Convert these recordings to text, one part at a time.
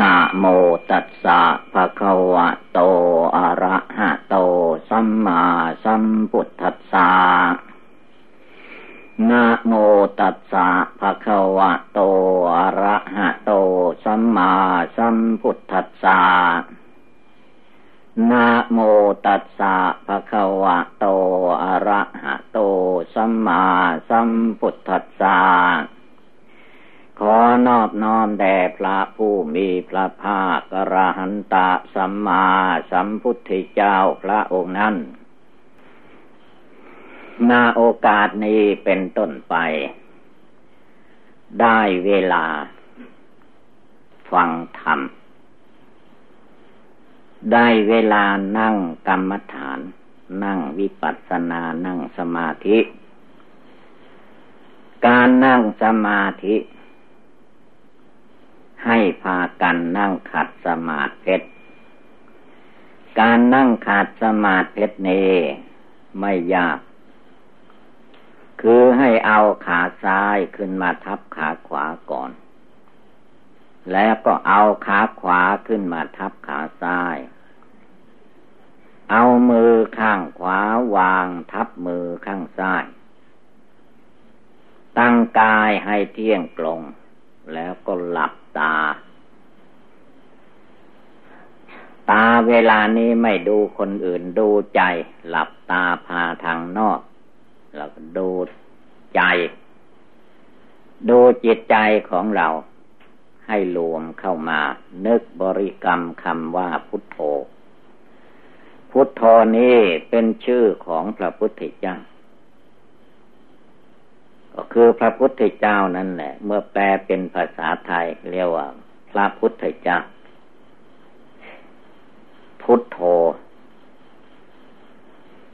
นะโมตัสสะภะคะวะโตอะระหะโตสัมมาสัมพุทธัสสะนะโมตัสสะภะคะวะโตอะระหะโตสัมมาสัมพุทธัสสะนะโมตัสสะภะคะวะโตอะระหะโตสัมมาสัมพุทธัสสะขอนอบน้อมแด่พระผู้มีพระภาคอรหันตสัมมาสัมพุทธเจ้าพระองค์นั้นณโอกาสนี้เป็นต้นไปได้เวลาฟังธรรมได้เวลานั่งกรรมฐานนั่งวิปัสสนานั่งสมาธิการนั่งสมาธิให้พากันนั่งขัดสมาธิการนั่งขัดสมาธินี้ไม่ยากคือให้เอาขาซ้ายขึ้นมาทับขาขวาก่อนแล้วก็เอาขาขวาขึ้นมาทับขาซ้ายเอามือข้างขวาวางทับมือข้างซ้ายตั้งกายให้เที่ยงตรงแล้วก็หลับตาเวลานี้ไม่ดูคนอื่นดูใจหลับตาพาทางนอกแล้วก็ดูใจดูจิตใจของเราให้รวมเข้ามานึกบริกรรมคำว่าพุทโธพุทโธนี้เป็นชื่อของพระพุทธเจ้าก็คือพระพุทธเจ้านั่นแหละเมื่อแปลเป็นภาษาไทยเรียกว่าพระพุทธเจ้าพุทโธ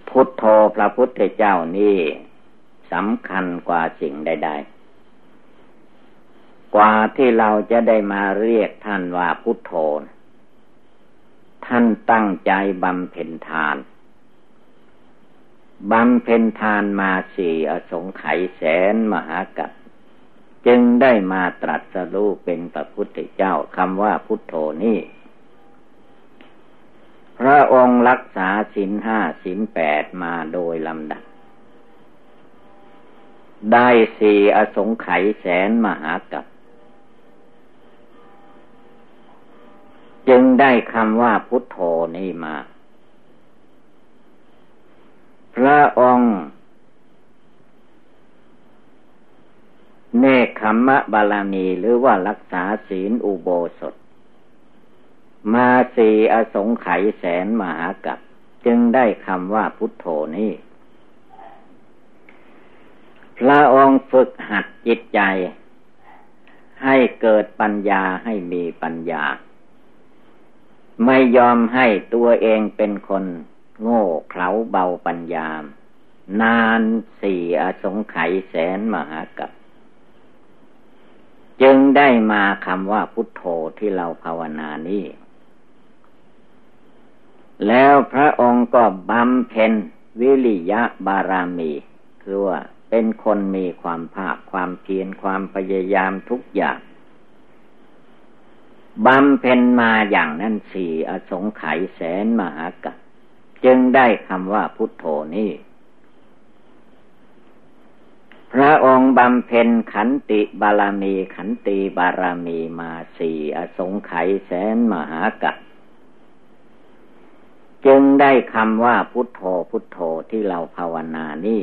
พุทโธพระพุทธเจ้านี่สำคัญกว่าสิ่งใดๆกว่าที่เราจะได้มาเรียกท่านว่าพุทโธท่านตั้งใจบำเพ็ญทานบำเพ็ญทานมาสี่อสงไขยแสนมหากัปจึงได้มาตรัสรู้เป็นพระพุทธเจ้าคำว่าพุทโธนี่พระองค์รักษาศีลห้าศีลแปดมาโดยลำดับได้สี่อสงไขยแสนมหากัปจึงได้คำว่าพุทโธนี่มาพระองค์เนกขมมะบารมีหรือว่ารักษาศีลอุโบสถมาสี่อสงไขยแสนมหากัปจึงได้คำว่าพุทโธนี้พระองค์ฝึกหัดจิตใจให้เกิดปัญญาให้มีปัญญาไม่ยอมให้ตัวเองเป็นคนโง่เขลาเบาปัญญานานสี่อสงไขยแสนมหากัปจึงได้มาคำว่าพุทโธที่เราภาวนานี้แล้วพระองค์ก็บำเพ็ญวิริยะบารมีคือว่าเป็นคนมีความภาคความเพียรความพยายามทุกอย่างบำเพ็ญมาอย่างนั้นสี่อสงไขยแสนมหากัปจึงได้คำว่าพุทโธนี้พระองค์บำเพ็ญขันติบารมีขันติบารมีมาสี่อสงไขยแสนมหากัปจึงได้คำว่าพุทโธพุทโธที่เราภาวนานี้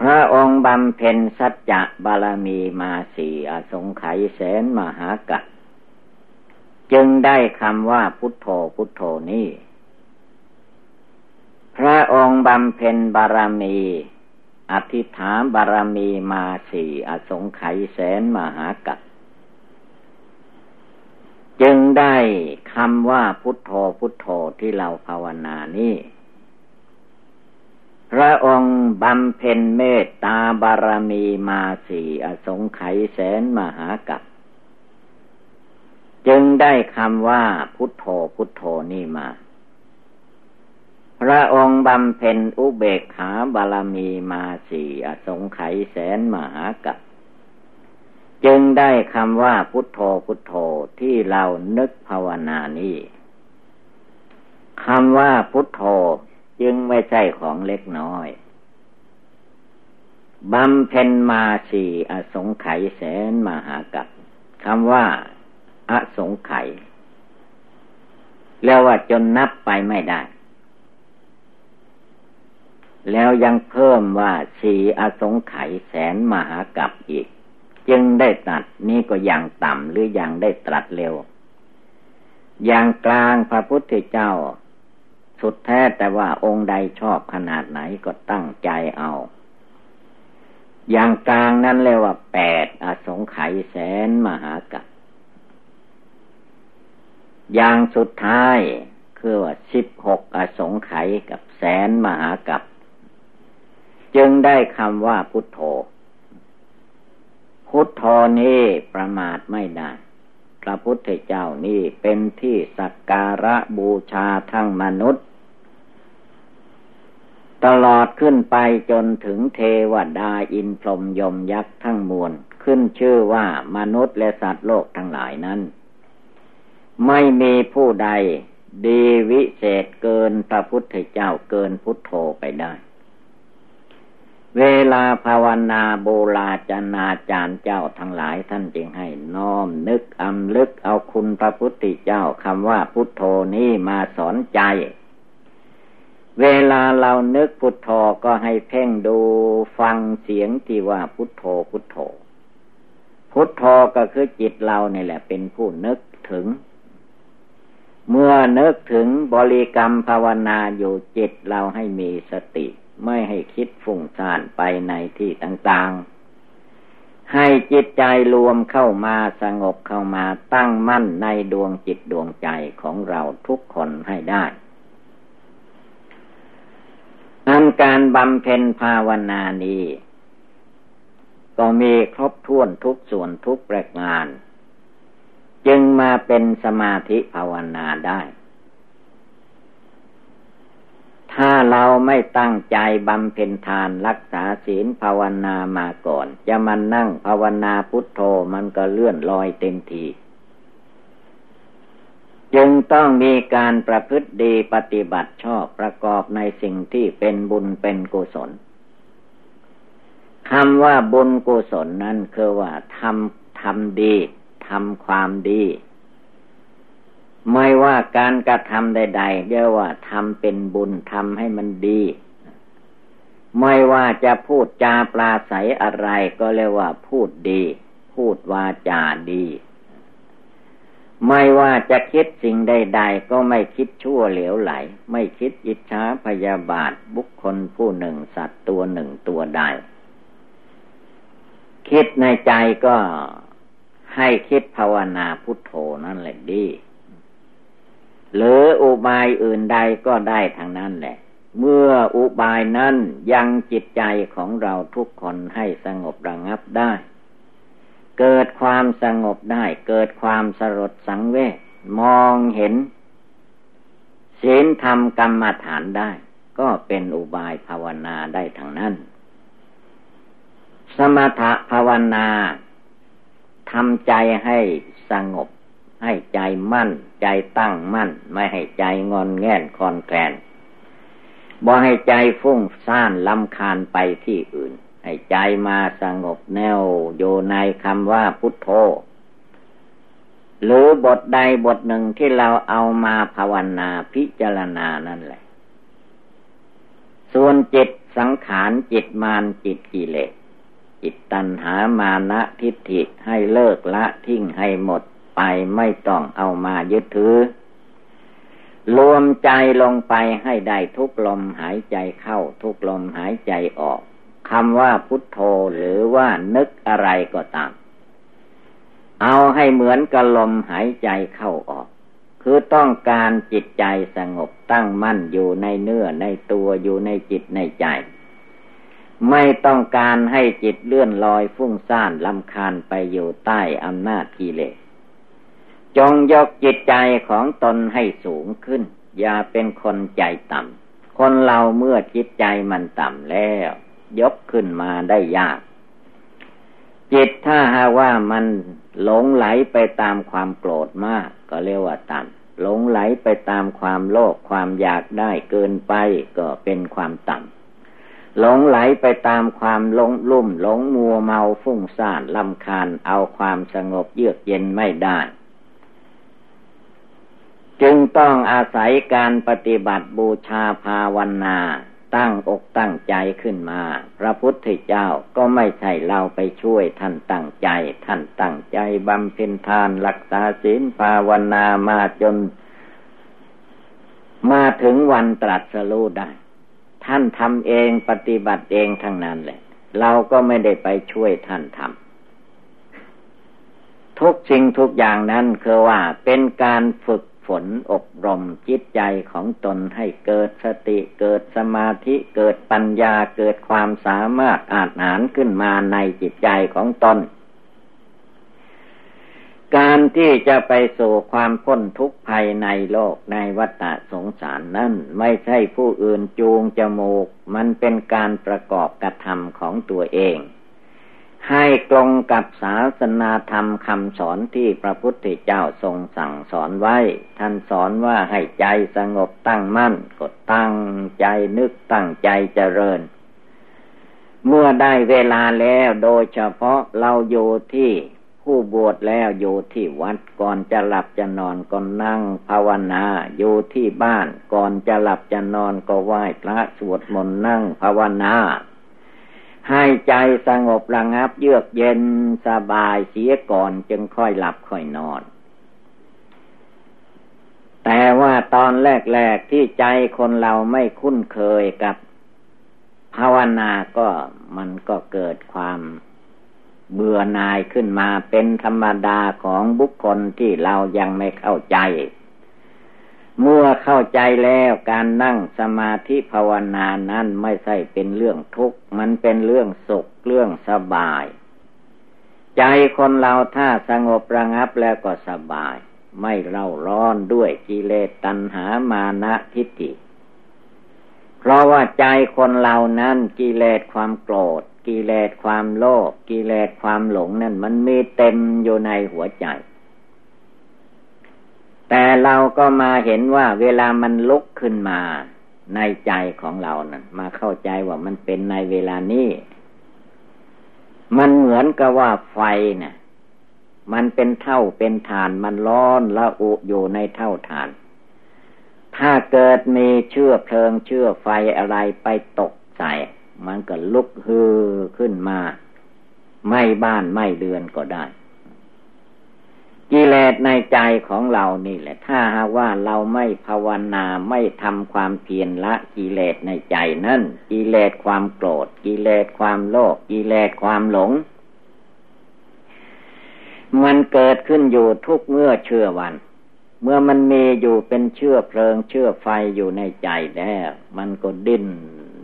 พระองค์บำเพ็ญสัจจะบารมีมาสี่อสงไขยแสนมหากัปจึงได้คำว่าพุทโธพุทโธนี้พระองค์บำเพ็ญบารมีอธิษฐานบารมีมาสี่อสงไขยแสนมหากัปจึงได้คำว่าพุทโธพุทโธที่เราภาวนานี้พระองค์บำเพ็ญเมตตาบารมีมาสี่อสงไขยแสนมหากัปจึงได้คำว่าพุทโธพุทโธนี่มาพระองค์บำเพ็ญอุเบกขาบารมีมาสี่อสงไขยแสนมหากัป จึงได้คำว่าพุทโธพุทโธที่เรานึกภาวนานี้คำว่าพุทโธจึงไม่ใช่ของเล็กน้อยบำเพ็ญมาสี่อสงไขยแสนมหากัปคำว่าอสงไขยแล้วว่าจนนับไปไม่ได้แล้วยังเพิ่มว่าสี่อสงไขยแสนมหากัปอีกจึงได้ตัดนี่ก็อย่างต่ำหรืออย่างได้ตรัสเร็วอย่างกลางพระพุทธเจ้าสุดแท้แต่ว่าองค์ใดชอบขนาดไหนก็ตั้งใจเอาอย่างกลางนั้นเรียกว่า8อสงไขยแสนมหากัปอย่างสุดท้ายคือว่า16อสงไขยกับแสนมหากัปจึงได้คำว่าพุทโธพุทโธนี้ประมาทไม่ได้พระพุทธเจ้านี่เป็นที่สักการะบูชาทั้งมนุษย์ตลอดขึ้นไปจนถึงเทวดาอินพรหมยมยักษ์ทั้งมวลขึ้นชื่อว่ามนุษย์และสัตว์โลกทั้งหลายนั้นไม่มีผู้ใดดีวิเศษเกินพระพุทธเจ้าเกินพุทโธไปได้เวลาภาวนาโบราณอาจารย์เจ้าทั้งหลายท่านจึงให้น้อมนึกอำลึกเอาคุณพระพุทธเจ้าคำว่าพุทโธนี้มาสอนใจเวลาเรานึกพุทโธก็ให้เพ่งดูฟังเสียงที่ว่าพุทโธพุทโธพุทโธก็คือจิตเรานี่แหละเป็นผู้นึกถึงเมื่อนึกถึงบริกรรมภาวนาอยู่จิตเราให้มีสติไม่ให้คิดฟุ้งซ่านไปในที่ต่างๆให้จิตใจรวมเข้ามาสงบเข้ามาตั้งมั่นในดวงจิตดวงใจของเราทุกคนให้ได้นั้นการบำเพ็ญภาวนานี้ก็มีครบถ้วนทุกส่วนทุกประการจึงมาเป็นสมาธิภาวนาได้ถ้าเราไม่ตั้งใจบำเพ็ญทานรักษาศีลภาวนามาก่อนจะมานั่งภาวนาพุทโธมันก็เลื่อนลอยเต็มทีจึงต้องมีการประพฤติดีปฏิบัติชอบประกอบในสิ่งที่เป็นบุญเป็นกุศลคำว่าบุญกุศลนั้นคือว่าทำดีทำความดีไม่ว่าการกระทำใดๆเรียกว่าทำเป็นบุญทำให้มันดีไม่ว่าจะพูดจาปราศัยอะไรก็เรียกว่าพูดดีพูดวาจาดีไม่ว่าจะคิดสิ่งใดๆก็ไม่คิดชั่วเหลวไหลไม่คิดอิจฉาพยาบาทบุคคลผู้หนึ่งสัตว์ตัวหนึ่งตัวใดคิดในใจก็ให้คิดภาวนาพุทโธนั่นแหละดีหรืออุบายอื่นใดก็ได้ทางนั้นแหละเมื่ออุบายนั้นยังจิตใจของเราทุกคนให้สงบระงับได้เกิดความสงบได้เกิดความสลดสังเวชมองเห็นศีลธรรมกรรมฐานได้ก็เป็นอุบายภาวนาได้ทางนั้นสมถะภาวนาทำใจให้สงบให้ใจมั่นใจตั้งมั่นไม่ให้ใจงอนแง่นคลอนแคลนบ่ให้ใจฟุ้งซ่านรำคาญไปที่อื่นให้ใจมาสงบแน่วอยู่ในคำว่าพุทโธหรือบทใดบทหนึ่งที่เราเอามาภาวนาพิจารณานั่นแหละส่วนจิตสังขารจิตมารจิตกิเลสจิตตัณหามานะทิฏฐิให้เลิกละทิ้งให้หมดไปไม่ต้องเอามายึดถือรวมใจลงไปให้ได้ทุกลมหายใจเข้าทุกลมหายใจออกคำว่าพุทโธหรือว่านึกอะไรก็ตามเอาให้เหมือนกับลมหายใจเข้าออกคือต้องการจิตใจสงบตั้งมั่นอยู่ในเนื้อในตัวอยู่ในจิตในใจไม่ต้องการให้จิตเลื่อนลอยฟุ้งซ่านรำคาญไปอยู่ใต้อำนาจกิเลสจงยกจิตใจของตนให้สูงขึ้นอย่าเป็นคนใจต่ำคนเราเมื่อจิตใจมันต่ำแล้วยกขึ้นมาได้ยาก จิตถ้าหากว่ามันหลงไหลไปตามความโกรธมากก็เรียกว่าตัณหลงไหลไปตามความโลภความอยากได้เกินไปก็เป็นความตัณหลงไหลไปตามความหลงลุ่มหลงมัวเมาฟุ้งซ่านรำคาญเอาความสงบเยือกเย็นไม่ได้จึงต้องอาศัยการปฏิบัติบูชาภาวนาตั้งอกตั้งใจขึ้นมาพระพุทธเจ้าก็ไม่ใช่เราไปช่วยท่านตั้งใจบำเพ็ญทานรักษาศีลภาวนามาจนมาถึงวันตรัสรู้ได้ท่านทำเองปฏิบัติเองทั้งนั้นแหละเราก็ไม่ได้ไปช่วยท่านทำทุกสิ่งทุกอย่างนั้นคือว่าเป็นการฝึกฝนอบรมจิตใจของตนให้เกิดสติเกิดสมาธิเกิดปัญญาเกิดความสามารถอาจหารขึ้นมาในจิตใจของตนการที่จะไปสู่ความพ้นทุกข์ภายในโลกในวัฏสงสารนั้นไม่ใช่ผู้อื่นจูงจมูกมันเป็นการประกอบกระทำของตัวเองให้ตรงกับศาสนาธรรมคำสอนที่พระพุทธเจ้าทรงสั่งสอนไว้ท่านสอนว่าให้ใจสงบตั้งมั่นก็ตั้งใจนึกตั้งใจเจริญเมื่อได้เวลาแล้วโดยเฉพาะเราอยู่ที่ผู้บวชแล้วอยู่ที่วัดก่อนจะหลับจะนอนก็นั่งภาวนาอยู่ที่บ้านก่อนจะหลับจะนอนก็ไหว้พระสวดมนต์นั่งภาวนาให้ใจสงบระงับเยือกเย็นสบายเสียก่อนจึงค่อยหลับค่อยนอนแต่ว่าตอนแรกๆที่ใจคนเราไม่คุ้นเคยกับภาวนาก็มันก็เกิดความเบื่อหน่ายขึ้นมาเป็นธรรมดาของบุคคลที่เรายังไม่เข้าใจเมื่อเข้าใจแล้วการนั่งสมาธิภาวนานั้นไม่ใช่เป็นเรื่องทุกข์มันเป็นเรื่องสุขเรื่องสบายใจคนเราถ้าสงบระงับแล้วก็สบายไม่เร่าร้อนด้วยกิเลสตัณหามานะทิฏฐิเพราะว่าใจคนเรานั้นกิเลสความโกรธกิเลสความโลภกิเลสความหลงนั้นมันมีเต็มอยู่ในหัวใจแต่เราก็มาเห็นว่าเวลามันลุกขึ้นมาในใจของเรานะมาเข้าใจว่ามันเป็นในเวลานี้มันเหมือนกับว่าไฟนะมันเป็นเท่าเป็นฐานมันร้อนละอุอยู่ในเท่าฐานถ้าเกิดมีเชื้อเพลิงเชื้อไฟอะไรไปตกใส่มันก็ลุกฮือขึ้นมาไหม้บ้านไหม้เรือนก็ได้กิเลสในใจของเรานี่แหละถ้าหากว่าเราไม่ภาวนาไม่ทำความเพียรละกิเลสในใจนั่นกิเลสความโกรธกิเลสความโลภกิเลสความหลงมันเกิดขึ้นอยู่ทุกเมื่อเชื่อวันเมื่อมันมีอยู่เป็นเชื้อเพลิงเชื้อไฟอยู่ในใจแล้วมันก็ดิ้น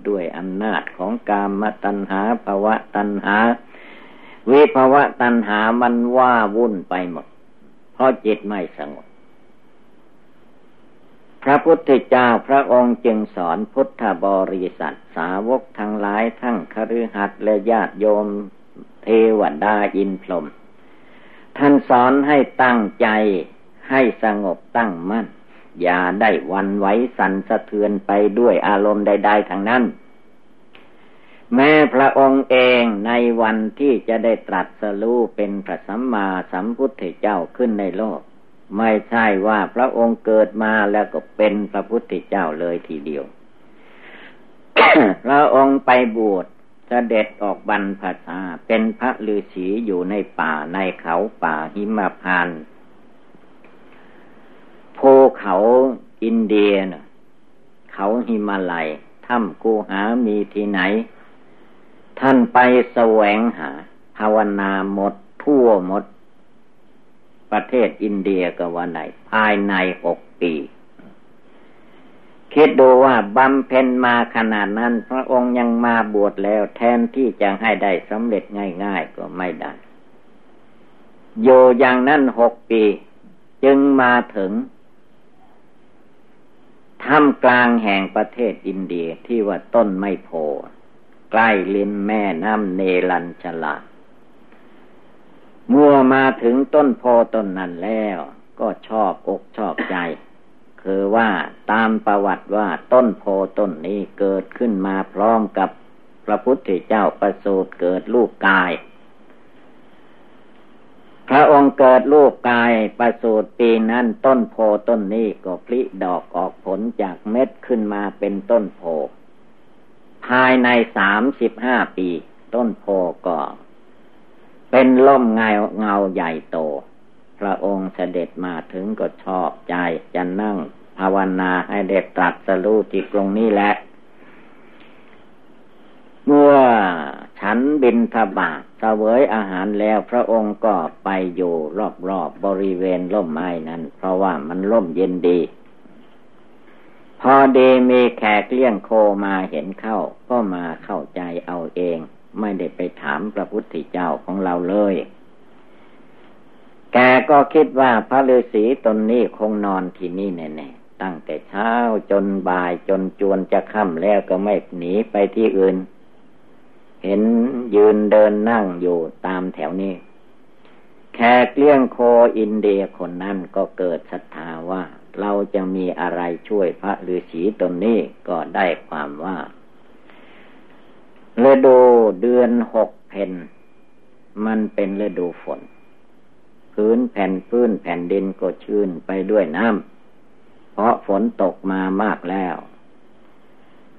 ด้วยอำนาจของกามตัณหาภวตัณหาวิภวตัณหามันว่าวุ่นไปหมดเพราะจิตไม่สงบพระพุทธเจ้าพระองค์จึงสอนพุทธบริษัทสาวกทั้งหลายทั้งคฤหัสถ์และญาติโยมเทวดาอินทร์พรหมท่านสอนให้ตั้งใจให้สงบตั้งมั่นอย่าได้หวั่นไหวสั่นสะเทือนไปด้วยอารมณ์ใดๆทั้งนั้นแม้พระองค์เองในวันที่จะได้ตรัสรู้เป็นพระสัมมาสัมพุทธเจ้าขึ้นในโลกไม่ใช่ว่าพระองค์เกิดมาแล้วก็เป็นพระพุทธเจ้าเลยทีเดียว พระองค์ไปบวชเสด็จออกบรรพชาเป็นพระฤาษีอยู่ในป่าในเขาป่าหิมพานต์ภูเขาอินเดียเขาหิมาลัยถ้ำกูหามีที่ไหนท่านไปแสวงหาภาวนาหมดทั่วหมดประเทศอินเดียก็ว่าไหนภายใน6 ปีคิดดูว่าบำเพ็ญมาขนาดนั้นพระองค์ยังมาบวชแล้วแทนที่จะให้ได้สำเร็จง่ายๆก็ไม่ได้โยอย่างนั้น6 ปีจึงมาถึงท่ามกลางแห่งประเทศอินเดียที่ว่าต้นไมโพใกล้ริมแม่น้ำเนรัญชลา มาถึงต้นโพต้นนั้นแล้วก็ชอบอกชอบใจคือว่าตามประวัติว่าต้นโพต้นนี้เกิดขึ้นมาพร้อมกับพระพุทธเจ้าประสูติเกิดรูปกายพระองค์เกิดรูปกายประสูติปีนั้นต้นโพต้นนี้ก็ผลิดอกออกผลจากเม็ดขึ้นมาเป็นต้นโพภายใน35ปีต้นโพก็เป็นล่มเงาใหญ่โตพระองค์เสด็จมาถึงก็ชอบใจจะนั่งภาวนาให้ได้ตรัสรู้ที่ตรงนี้แหละเมื่อฉันบิณฑบาตเสวยอาหารแล้วพระองค์ก็ไปอยู่รอบๆบริเวณร่มไม้นั้นเพราะว่ามันร่มเย็นดีพอดีมีแขกเลี้ยงโคมาเห็นเข้าก็มาเข้าใจเอาเองไม่ได้ไปถามพระพุทธเจ้าของเราเลยแกก็คิดว่าพระฤาษีตนนี้คงนอนที่นี่แน่ๆตั้งแต่เช้าจนบ่ายจนจวนจะค่ำแล้วก็ไม่หนีไปที่อื่นเห็นยืนเดินนั่งอยู่ตามแถวนี้แขกเลี้ยงโคอินเดียคนนั้นก็เกิดศรัทธาว่าเราจะมีอะไรช่วยพระฤาษีตนนี้ก็ได้ความว่าฤดูเดือน6เพ็ญมันเป็นฤดูฝนพื้นแผ่นดินก็ชื้นไปด้วยน้ำเพราะฝนตกมามากแล้ว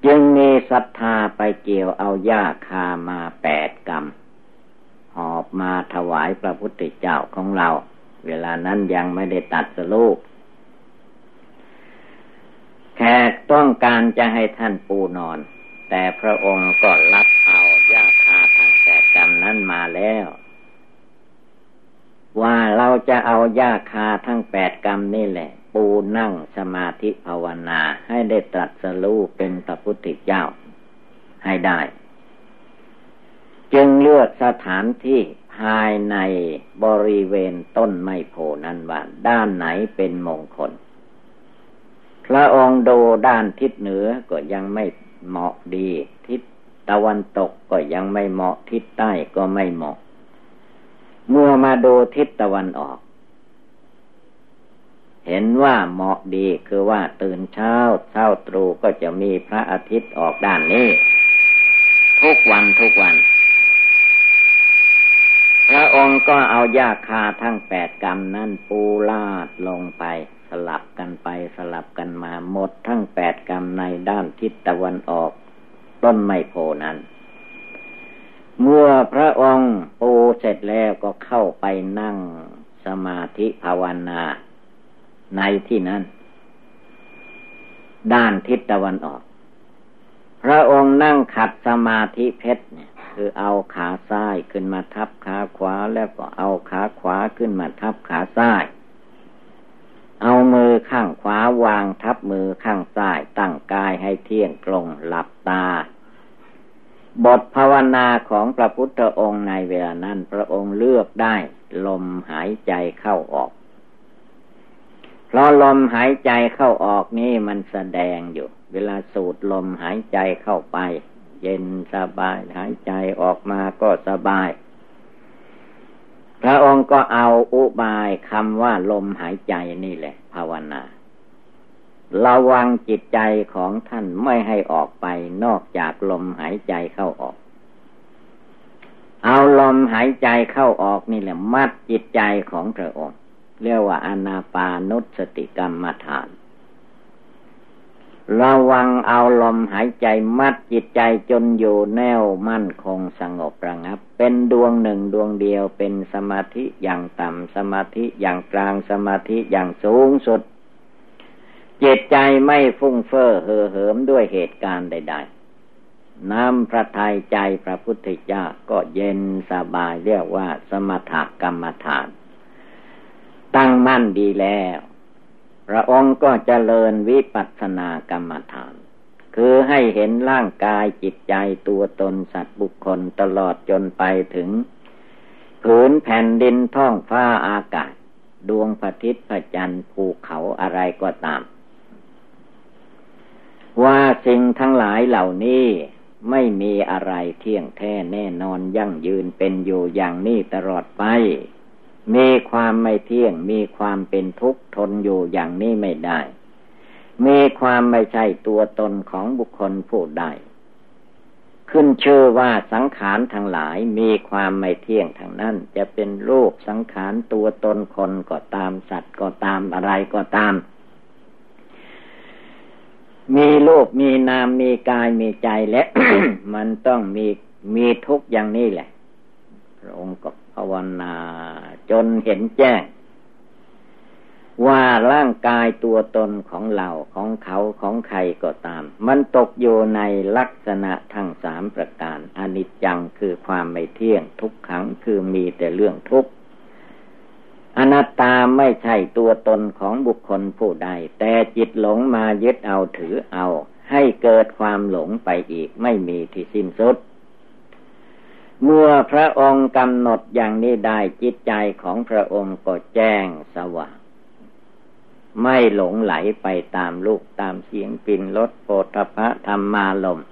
จึงมีศรัทธาไปเกี่ยวเอาหญ้าคามา8กรัมหอบมาถวายพระพุทธเจ้าของเราเวลานั้นยังไม่ได้ตรัสรู้แขกต้องการจะให้ท่านปูนอนแต่พระองค์ก็รับเอาหญ้าคาทั้ง8กรัมนั้นมาแล้วว่าเราจะเอาหญ้าคาทั้ง8กรัมนี่แหละปูนั่งสมาธิภาวนาให้ได้ตรัสรู้เป็นพระพุทธเจ้าให้ได้จึงเลือกสถานที่ภายในบริเวณต้นไม้โพนั้นว่าด้านไหนเป็นมงคลพระองค์ดูด้านทิศเหนือก็ยังไม่เหมาะดีทิศตะวันตกก็ยังไม่เหมาะทิศใต้ก็ไม่เหมาะเมื่อมาดูทิศตะวันออกเห็นว่าเหมาะดีคือว่าตื่นเช้าตรู่ก็จะมีพระอาทิตย์ออกด้านนี้ทุกวันพระองค์ก็เอาหญ้าคาทั้ง8กรัมนั้นปูลาดลงไปสลับกันไปสลับกันมาหมดทั้ง8กรัมในด้านทิศตะวันออกต้นไม้โพนั้นเมื่อพระองค์ปูเสร็จแล้วก็เข้าไปนั่งสมาธิภาวนาในที่นั้นด้านทิศตะวันออกพระองค์นั่งขัดสมาธิเพชรเนี่ยคือเอาขาซ้ายขึ้นมาทับขาขวาแล้วก็เอาขาขวาขึ้นมาทับขาซ้ายเอามือข้างขวาวางทับมือข้างซ้ายตั้งกายให้เที่ยงตรงหลับตาบทภาวนาของพระพุทธองค์ในเวลานั้นพระองค์เลือกได้ลมหายใจเข้าออกเพราะลมหายใจเข้าออกนี่มันแสดงอยู่เวลาสูดลมหายใจเข้าไปเย็นสบายหายใจออกมาก็สบายพระองค์ก็เอาอุบายคำว่าลมหายใจนี่แหละภาวนาระวังจิตใจของท่านไม่ให้ออกไปนอกจากลมหายใจเข้าออกเอาลมหายใจเข้าออกนี่แหละมัดจิตใจของพระองค์เรียกว่าอานาปานุสติกรรมฐานระวังเอาลมหายใจมัดจิตใจจนอยู่แน่วมั่นคงสงบระงับเป็นดวงหนึ่งดวงเดียวเป็นสมาธิอย่างต่ำสมาธิอย่างกลางสมาธิอย่างสูงสุดจิตใจไม่ฟุ้งเฟ้อเห่อเหิมด้วยเหตุการณ์ใดๆน้ำพระทัยใจพระพุทธเจ้าก็เย็นสบายเรียกว่าสมถกรรมฐานตั้งมั่นดีแล้วพระองค์ก็เจริญวิปัสสนากรรมฐานคือให้เห็นร่างกายจิตใจตัวตนสัตว์บุคคลตลอดจนไปถึงผืนแผ่นดินท้องฟ้าอากาศดวงพระอาทิตย์พระจันทร์ภูเขาอะไรก็ตามว่าสิ่งทั้งหลายเหล่านี้ไม่มีอะไรเที่ยงแท้แน่นอนยั่งยืนเป็นอยู่อย่างนี้ตลอดไป มีความไม่เที่ยงมีความเป็นทุกข์ทนอยู่อย่างนี้ไม่ได้มีความไม่ใช่ตัวตนของบุคคลผู้ใดขึ้นชื่อว่าสังขารทั้งหลายมีความไม่เที่ยงทั้งนั้นจะเป็นรูปสังขารตัวตนคนก็ตามสัตว์ก็ตามอะไรก็ตามมีรูปมีนามมีกายมีใจและ มันต้องมีทุกข์อย่างนี้แหละพระองค์ก็ภาวนาจนเห็นแจ้งว่าร่างกายตัวตนของเราของเขาของใครก็ตามมันตกอยู่ในลักษณะทั้งสามประการอนิจจังคือความไม่เที่ยงทุกขังคือมีแต่เรื่องทุกข์อนัตตาไม่ใช่ตัวตนของบุคคลผู้ใดแต่จิตหลงมายึดเอาถือเอาให้เกิดความหลงไปอีกไม่มีที่สิ้นสุดเมื่อพระองค์กำหนดอย่างนี้ได้จิตใจของพระองค์ก็แจ้งสว่างไม่หลงไหลไปตามลูกตามเสียงปิ่นรสโผฏฐัพพะธรรมารมณ์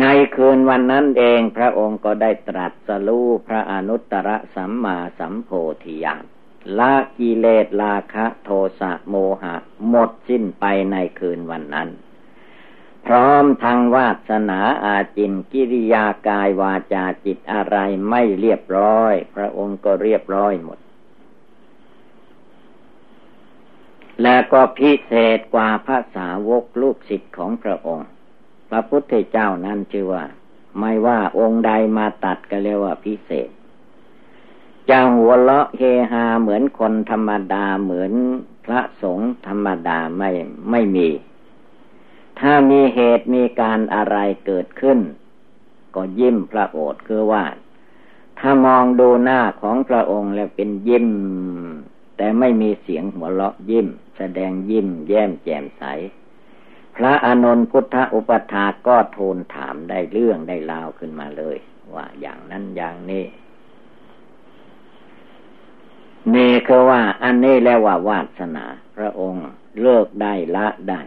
ในคืนวันนั้นเองพระองค์ก็ได้ตรัสรู้พระอนุตตรสัมมาสัมโพธิญาณละกิเลสราคะโทสะโมหะหมดสิ้นไปในคืนวันนั้นพร้อมทางวาสนาอาจินกิริยากายวาจาจิตอะไรไม่เรียบร้อยพระองค์ก็เรียบร้อยหมดและก็พิเศษกว่าพระสาวกลูกศิษย์ของพระองค์พระพุทธเจ้านั้นชื่อว่าไม่ว่าองค์ใดมาตัดก็เรียกว่าพิเศษจะหัวเราะเฮฮาเหมือนคนธรรมดาเหมือนพระสงฆ์ธรรมดาไม่มีถ้ามีเหตุมีการอะไรเกิดขึ้นก็ยิ้มพระโอษฐ์คือว่าถ้ามองดูหน้าของพระองค์แล้วเป็นยิ้มแต่ไม่มีเสียงหัวเราะยิ้มแสดงยิ้มแย้มแจ่มใสพระอานนท์พุทธอุปถาก็ทูลถามได้เรื่องได้ราวขึ้นมาเลยว่าอย่างนั้นอย่างนี้นี่คือว่าอันนี้แล้วว่าวาสนาพระองค์เลิกได้ละได้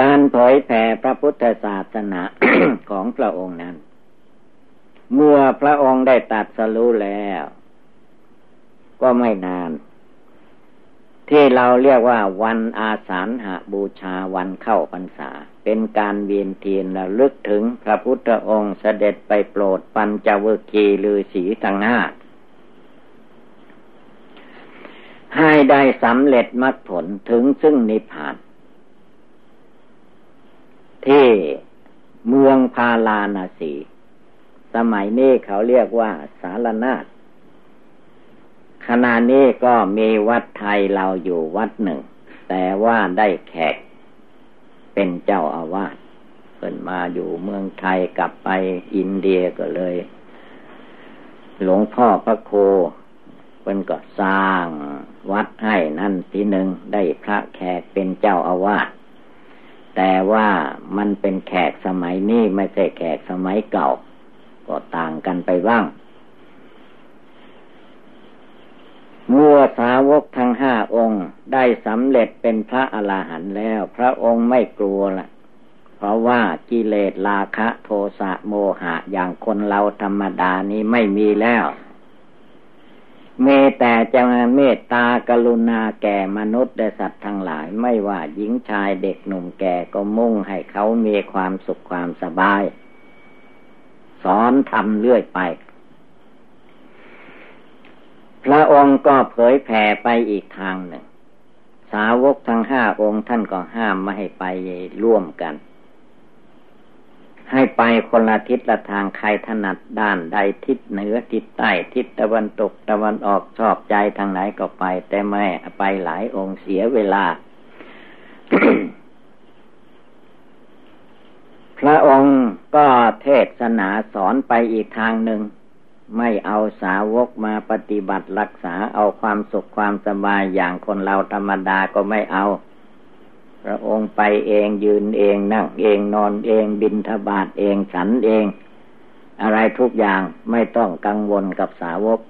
การเผยแผ่พระพุทธศาสนา ของพระองค์นั้นเมื่อพระองค์ได้ตรัสรู้แล้วก็ไม่นานที่เราเรียกว่าวันอาสาฬหบูชาวันเข้าพรรษาเป็นการเวียนเทียนระลึกถึงพระพุทธองค์เสด็จไปโปรดปัญจวัคคีย์ฤาษีทั้งห้าให้ได้สำเร็จมรรคผลถึงซึ่งนิพพานที่เมืองพาราณสีสมัยนี้เขาเรียกว่าสารนาฏขณะนี้ก็มีวัดไทยเราอยู่วัดหนึ่งแต่ว่าได้แขกเป็นเจ้าอาวาสเพิ่นมาอยู่เมืองไทยกลับไปอินเดียก็เลยหลวงพ่อพระโคเพิ่นก็สร้างวัดให้นั่นทีหนึ่งได้พระแขกเป็นเจ้าอาวาสแต่ว่ามันเป็นแขกสมัยนี้ไม่ใช่แขกสมัยเก่าก็ต่างกันไปบ้างเมื่อสาวกทั้งห้าองค์ได้สำเร็จเป็นพระอรหันต์แล้วพระองค์ไม่กลัวละเพราะว่ากิเลสราคะโทสะโมหะอย่างคนเราธรรมดานี้ไม่มีแล้วเมตตาจะเมตตากรุณาแก่มนุษย์และสัตว์ทั้งหลายไม่ว่าหญิงชายเด็กหนุ่มแก่ก็มุ่งให้เขามีความสุขความสบายสอนธรรมเรื่อยไปพระองค์ก็เผยแผ่ไปอีกทางหนึ่งสาวกทั้งห้าองค์ท่านก็ห้ามไม่ให้ไปร่วมกันให้ไปคนละทิศละทางใครถนัดด้านใดทิศเหนือทิศใต้ทิศตะวันตกตะวันออกชอบใจทางไหนก็ไปแต่ไม่ไปหลายองค์เสียเวลา พระองค์ก็เทศนาสอนไปอีกทางหนึ่งไม่เอาสาวกมาปฏิบัติรักษาเอาความสุขความสบายอย่างคนเราธรรมดาก็ไม่เอาพระองค์ไปเองยืนเองนั่งเองนอนเองบิณฑบาตเองฉันเองอะไรทุกอย่างไม่ต้องกังวลกับสาวก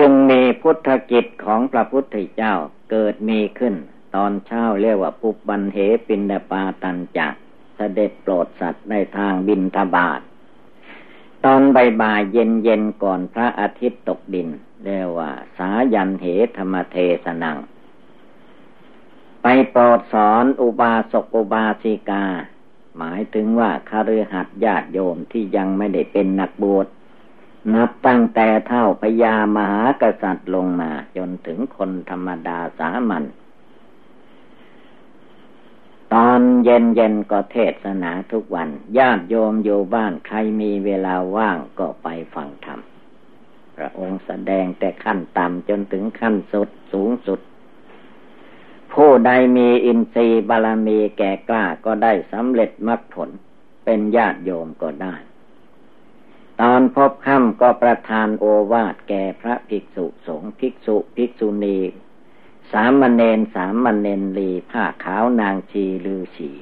ยังมีพุทธกิจของพระพุทธเจ้าเกิดมีขึ้นตอนเช้าเรียกว่าปุบบันเหปินดปาตันจะเสด็จโปรดสัตว์ในทางบิณฑบาต ตอนบ่ายเย็นๆก่อนพระอาทิตย์ตกดินเรียกว่าสายันเหธรรมเทศนังไปโปรดสอนอุบาสกอุบาสิกาหมายถึงว่าคฤหัสถ์ญาติโยมที่ยังไม่ได้เป็นนักบวชนับตั้งแต่เท่าพญามหากษัตริย์ลงมาจนถึงคนธรรมดาสามัญตอนเย็นๆก็เทศนาทุกวันญาติโยมอยู่บ้านใครมีเวลาว่างก็ไปฟังธรรมพระองค์แสดงแต่ขั้นต่ำจนถึงขั้นสุดสูงสุดผู้ใดมีอินทรีย์บารมีแก่กล้าก็ได้สำเร็จมรรคผลเป็นญาติโยมก็ได้ตอนพบค่ำก็ประทานโอวาทแก่พระภิกษุสงฆ์ภิกษุภิกษุณีสามเณรสามเณรีผ้าขาวนางชีฤาษี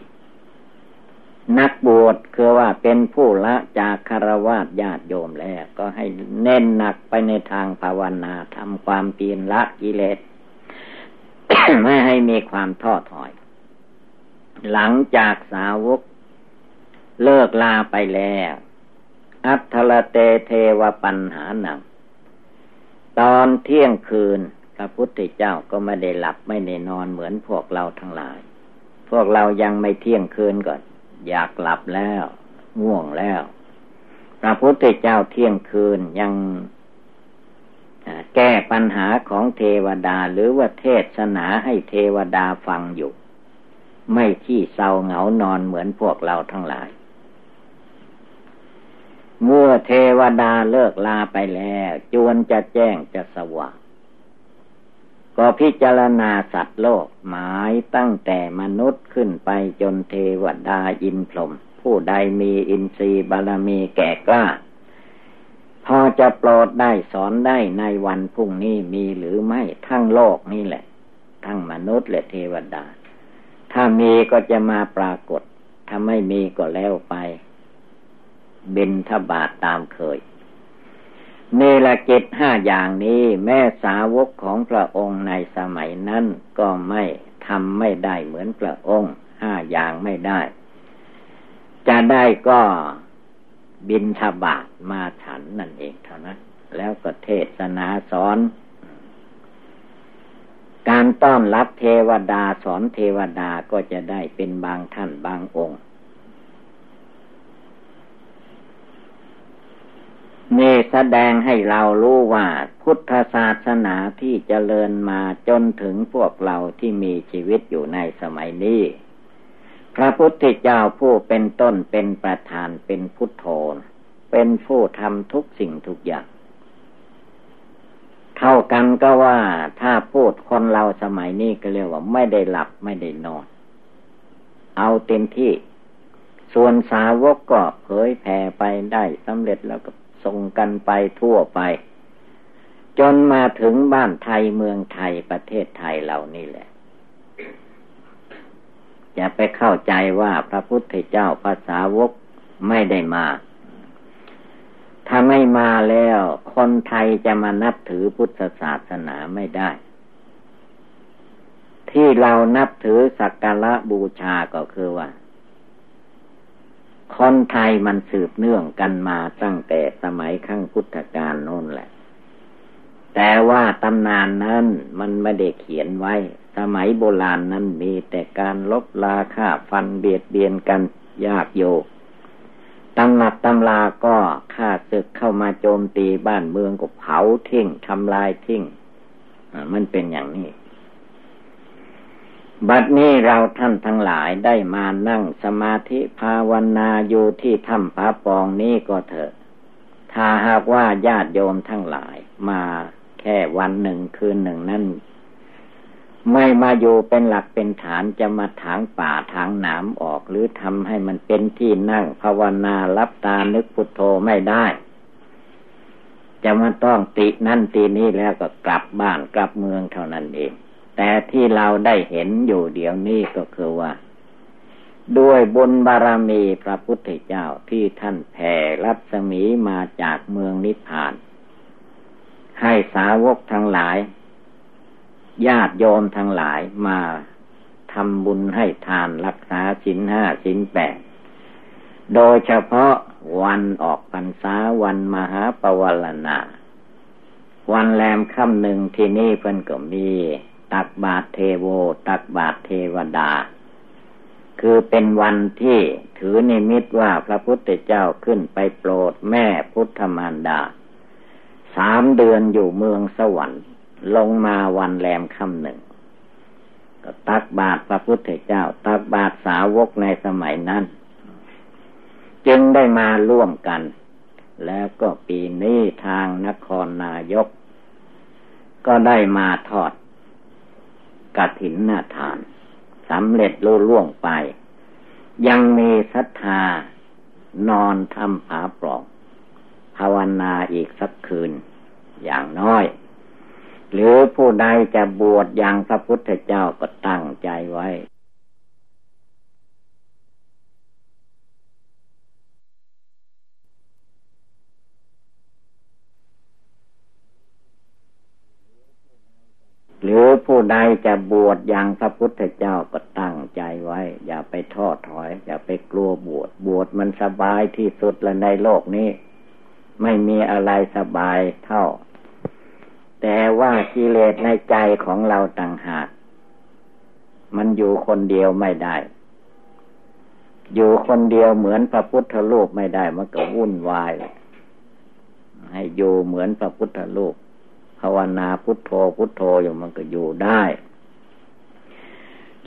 นักบวชคือว่าเป็นผู้ละจากคฤหัสถ์ญาติโยมแล้วก็ให้เน้นหนักไปในทางภาวนาทำความเพียรละกิเลส ไม่ให้มีความท้อถอยหลังจากสาวกเลิกลาไปแล้วอัทรเตเทวปัญหาหนังตอนเที่ยงคืนพระพุทธเจ้าก็ไม่ได้หลับไม่ได้นอนเหมือนพวกเราทั้งหลายพวกเรายังไม่เที่ยงคืนก่อนอยากหลับแล้วง่วงแล้วพระพุทธเจ้าเที่ยงคืนยังแก้ปัญหาของเทวดาหรือว่าเทศนาให้เทวดาฟังอยู่ไม่ขี้เศร้าเหงานอนเหมือนพวกเราทั้งหลายเมื่อเทวดาเลิกลาไปแล้วจวนจะแจ้งจะสว่างก็พิจารณาสัตว์โลกหมายตั้งแต่มนุษย์ขึ้นไปจนเทวดาอินพรหมผู้ใดมีอินทรีย์บารมีแก่กล้าพอจะโปรดได้สอนได้ในวันพรุ่งนี้มีหรือไม่ทั้งโลกนี่แหละทั้งมนุษย์และเทวดาถ้ามีก็จะมาปรากฏถ้าไม่มีก็แล้วไปบิณฑบาตตามเคยเนรกิจห้าอย่างนี้แม่สาวกของพระองค์ในสมัยนั้นก็ไม่ทำไม่ได้เหมือนพระองค์ห้าอย่างไม่ได้จะได้ก็บิณฑบาตมาฉันนั่นเองเท่านั้นแล้วก็เทศนาสอนการต้อนรับเทวดาสอนเทวดาก็จะได้เป็นบางท่านบางองค์นี่แสดงให้เรารู้ว่าพุทธศาสนาที่เจริญมาจนถึงพวกเราที่มีชีวิตอยู่ในสมัยนี้พระพุทธเจ้าผู้เป็นต้นเป็นประธานเป็นพุทโธเป็นผู้ทำทุกสิ่งทุกอย่างเท่ากันก็ว่าถ้าพูดคนเราสมัยนี้ก็เรียกว่าไม่ได้หลับไม่ได้นอนเอาเต็มที่ส่วนสาวกก็เผยแผ่ไปได้สำเร็จแล้วก็ส่งกันไปทั่วไปจนมาถึงบ้านไทยเมืองไทยประเทศไทยเรานี่แหละอย่าไปเข้าใจว่าพระพุทธเจ้าพระสาวกไม่ได้มาถ้าไม่มาแล้วคนไทยจะมานับถือพุทธศาสนาไม่ได้ที่เรานับถือสักการะบูชาก็คือว่าคนไทยมันสืบเนื่องกันมาตั้งแต่สมัยครั้งพุทธกาลโน่นแหละแต่ว่าตำนานนั้นมันไม่ได้เขียนไว้สมัยโบราณนั้นมีแต่การลบลาฆ่าฟันเบียดเบียนกันยากโยกตำนับตำลาก็ฆ่าศึกเข้ามาโจมตีบ้านเมืองก็เผาทิ้งทำลายทิ้งมันเป็นอย่างนี้บัดนี้เราท่านทั้งหลายได้มานั่งสมาธิภาวนาอยู่ที่ถ้ำผาปองนี้ก็เถอะถ้าหากว่าญาติโยมทั้งหลายมาแค่วันหนึ่งคืนหนึ่งนั้นไม่มาอยู่เป็นหลักเป็นฐานจะมาถางป่าถางหนามออกหรือทำให้มันเป็นที่นั่งภาวนารับตานึกพุทโธไม่ได้จะมาต้องตินั่นตินี้แล้วก็กลับบ้านกลับเมืองเท่านั้นเองแต่ที่เราได้เห็นอยู่เดี๋ยวนี้ก็คือว่าด้วยบุญบารมีพระพุทธเจ้าที่ท่านแผ่รัศมีมาจากเมืองนิพพานให้สาวกทั้งหลายญาติโยมทั้งหลายมาทำบุญให้ทานรักษาศีล 5 ศีล 8โดยเฉพาะ วันออกพรรษาวันมหาปวารณาวันแรมค่ำหนึ่งที่นี่เพิ่นก็มีตักบาตรเทโวตักบาตรเทวดาคือเป็นวันที่ถือนิมิตว่าพระพุทธเจ้าขึ้นไปโปรดแม่พุทธมารดา3 เดือนอยู่เมืองสวรรค์ลงมาวันแรมค่ำหนึ่งก็ตักบาตรพระพุทธเจ้าตักบาตรสาวกในสมัยนั้นจึงได้มาร่วมกันแล้วก็ปีนี้ทางนครนายกก็ได้มาทอดกฐินทานสำเร็จลุล่วงไปยังมีศรัทธานอนทำผาปล่องภาวนาอีกสักคืนอย่างน้อยหรือผู้ใดจะบวชอย่างพระพุทธเจ้าก็ตั้งใจไว้หรือผู้ใดจะบวชอย่างพระพุทธเจ้าก็ตั้งใจไว้อย่าไปท้อถอยอย่าไปกลัวบวชมันสบายที่สุดแล้วในโลกนี้ไม่มีอะไรสบายเท่าแต่ว่ากิเลสในใจของเราต่างหากมันอยู่คนเดียวไม่ได้อยู่คนเดียวเหมือนพระพุทธรูปไม่ได้มันก็วุ่นวายให้อยู่เหมือนพระพุทธรูปภาวนาพุทโธพุทโธอยู่มันก็อยู่ได้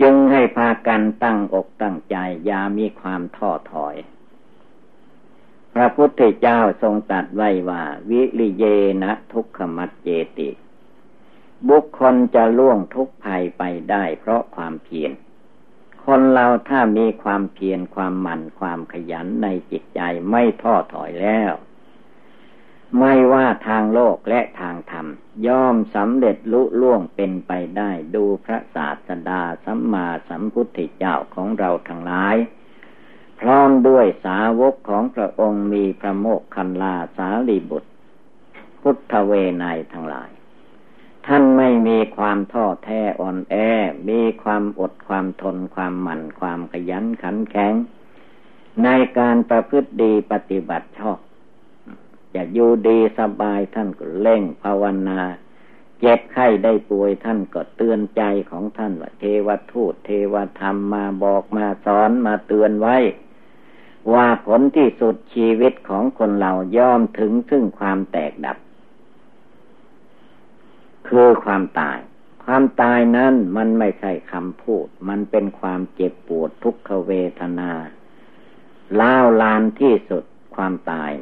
จึงให้พากันตั้งอกตั้งใจอย่ามีความท้อถอยพระพุทธเจ้าทรงตรัสไว้ว่าวิริเยนะทุกขมัจเจติบุคคลจะล่วงทุกภัยไปได้เพราะความเพียรคนเราถ้ามีความเพียรความหมั่นความขยันในจิตใจไม่ท้อถอยแล้วไม่ว่าทางโลกและทางธรรมย่อมสำเร็จลุล่วงเป็นไปได้ดูพระศาสดาสัมมาสัมพุทธเจ้าของเราทั้งหลายพร้อมด้วยสาวกของพระองค์มีพระโมคคัลลาสารีบุตรพุทธเวไนยทั้งหลายท่านไม่มีความท้อแท้อ่อนแอมีความอดความทนความหมั่นความขยันขันแข็งในการประพฤติดีปฏิบัติชอบจะอยู่ดีสบายท่านก็เร่งภาวนาเจ็บไข้ได้ป่วยท่านก็เตือนใจของท่านว่าเทวทูตเทวธรรมมาบอกมาสอนมาเตือนไว้ว่าผลที่สุดชีวิตของคนเราย่อมถึงซึ่งความแตกดับคือความตายความตายนั้นมันไม่ใช่คำพูดมันเป็นความเจ็บปวดทุกขเวทนาร้าวรานที่สุดความตาย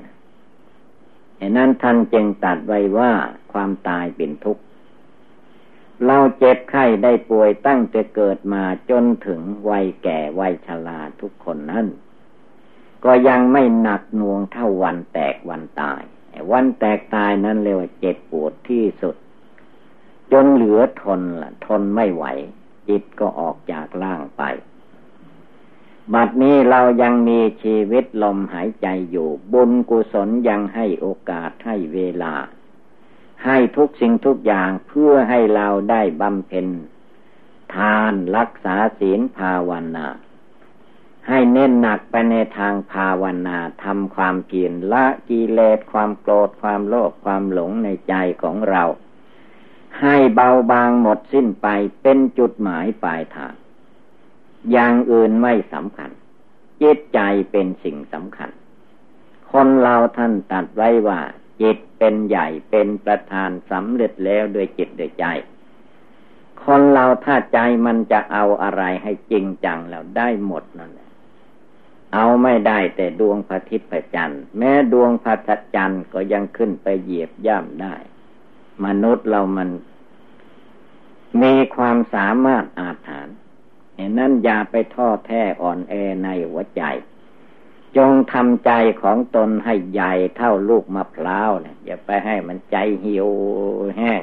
ฉะนั้นท่านจึงตรัสไว้ว่าความตายเป็นทุกข์เราเจ็บไข้ได้ป่วยตั้งแต่เกิดมาจนถึงวัยแก่วัยชราทุกคนนั้นก็ยังไม่หนักหน่วงเท่าวันแตกวันตายวันแตกตายนั้นเรียกว่าเจ็บปวดที่สุดจนเหลือทนละทนไม่ไหวจิตก็ออกจากร่างไปบัดนี้เรายังมีชีวิตลมหายใจอยู่บุญกุศลยังให้โอกาสให้เวลาให้ทุกสิ่งทุกอย่างเพื่อให้เราได้บำเพ็ญทานรักษาศีลภาวนาให้เน้นหนักไปในทางภาวนาทำความเพียรละกิเลสความโกรธความโลภความหลงในใจของเราให้เบาบางหมดสิ้นไปเป็นจุดหมายปลายทางอย่างอื่นไม่สำคัญจิตใจเป็นสิ่งสำคัญคนเราท่านตรัสไว้ว่าจิตเป็นใหญ่เป็นประธานสำเร็จแล้วด้วยจิตด้วยใจคนเราถ้าใจมันจะเอาอะไรให้จริงจังแล้วได้หมดนั่นแหละเอาไม่ได้แต่ดวงพระอาทิตย์พระจันทร์แม้ดวงพระจันทร์ก็ยังขึ้นไปเหยียบย่ำได้มนุษย์เรามันมีความสามารถอาถรรพ์นั่นอย่าไปท้อแท้อ่อนแอในหัวใจจงทำใจของตนให้ใหญ่เท่าลูกมะพร้าวนะอย่าไปให้มันใจเหี่ยวแห้ง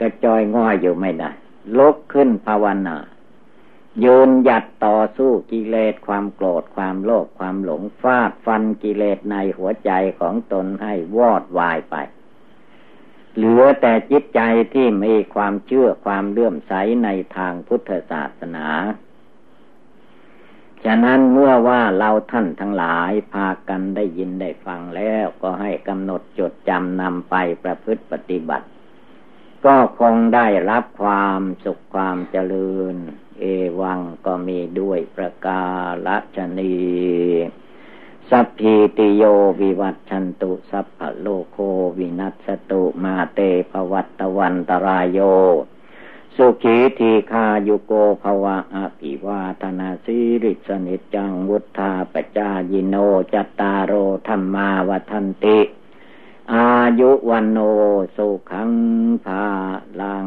กระจอยง่อยอยู่ไม่ได้ลุกขึ้นภาวนายืนหยัดต่อสู้กิเลสความโกรธความโลภความหลงฟาดฟันกิเลสในหัวใจของตนให้วอดวายไปเหลือแต่จิตใจที่มีความเชื่อความเลื่อมใสในทางพุทธศาสนา ฉะนั้นเมื่อว่าเราท่านทั้งหลายพากันได้ยินได้ฟังแล้วก็ให้กำหนดจดจำนำไปประพฤติปฏิบัติก็คงได้รับความสุขความเจริญเอวังก็มีด้วยประกาศนีสัพพิติโยวิวัตชันตุสัพพะโลโควินัสสตุมาเตภวัตวันตรายโยสุขีทีคายุโกภวะอภิวาทนาสิริสนิจังวุธาปจายิโนจัตตารโอธรรมาวทันติอายุวันโนสุขังภาลัง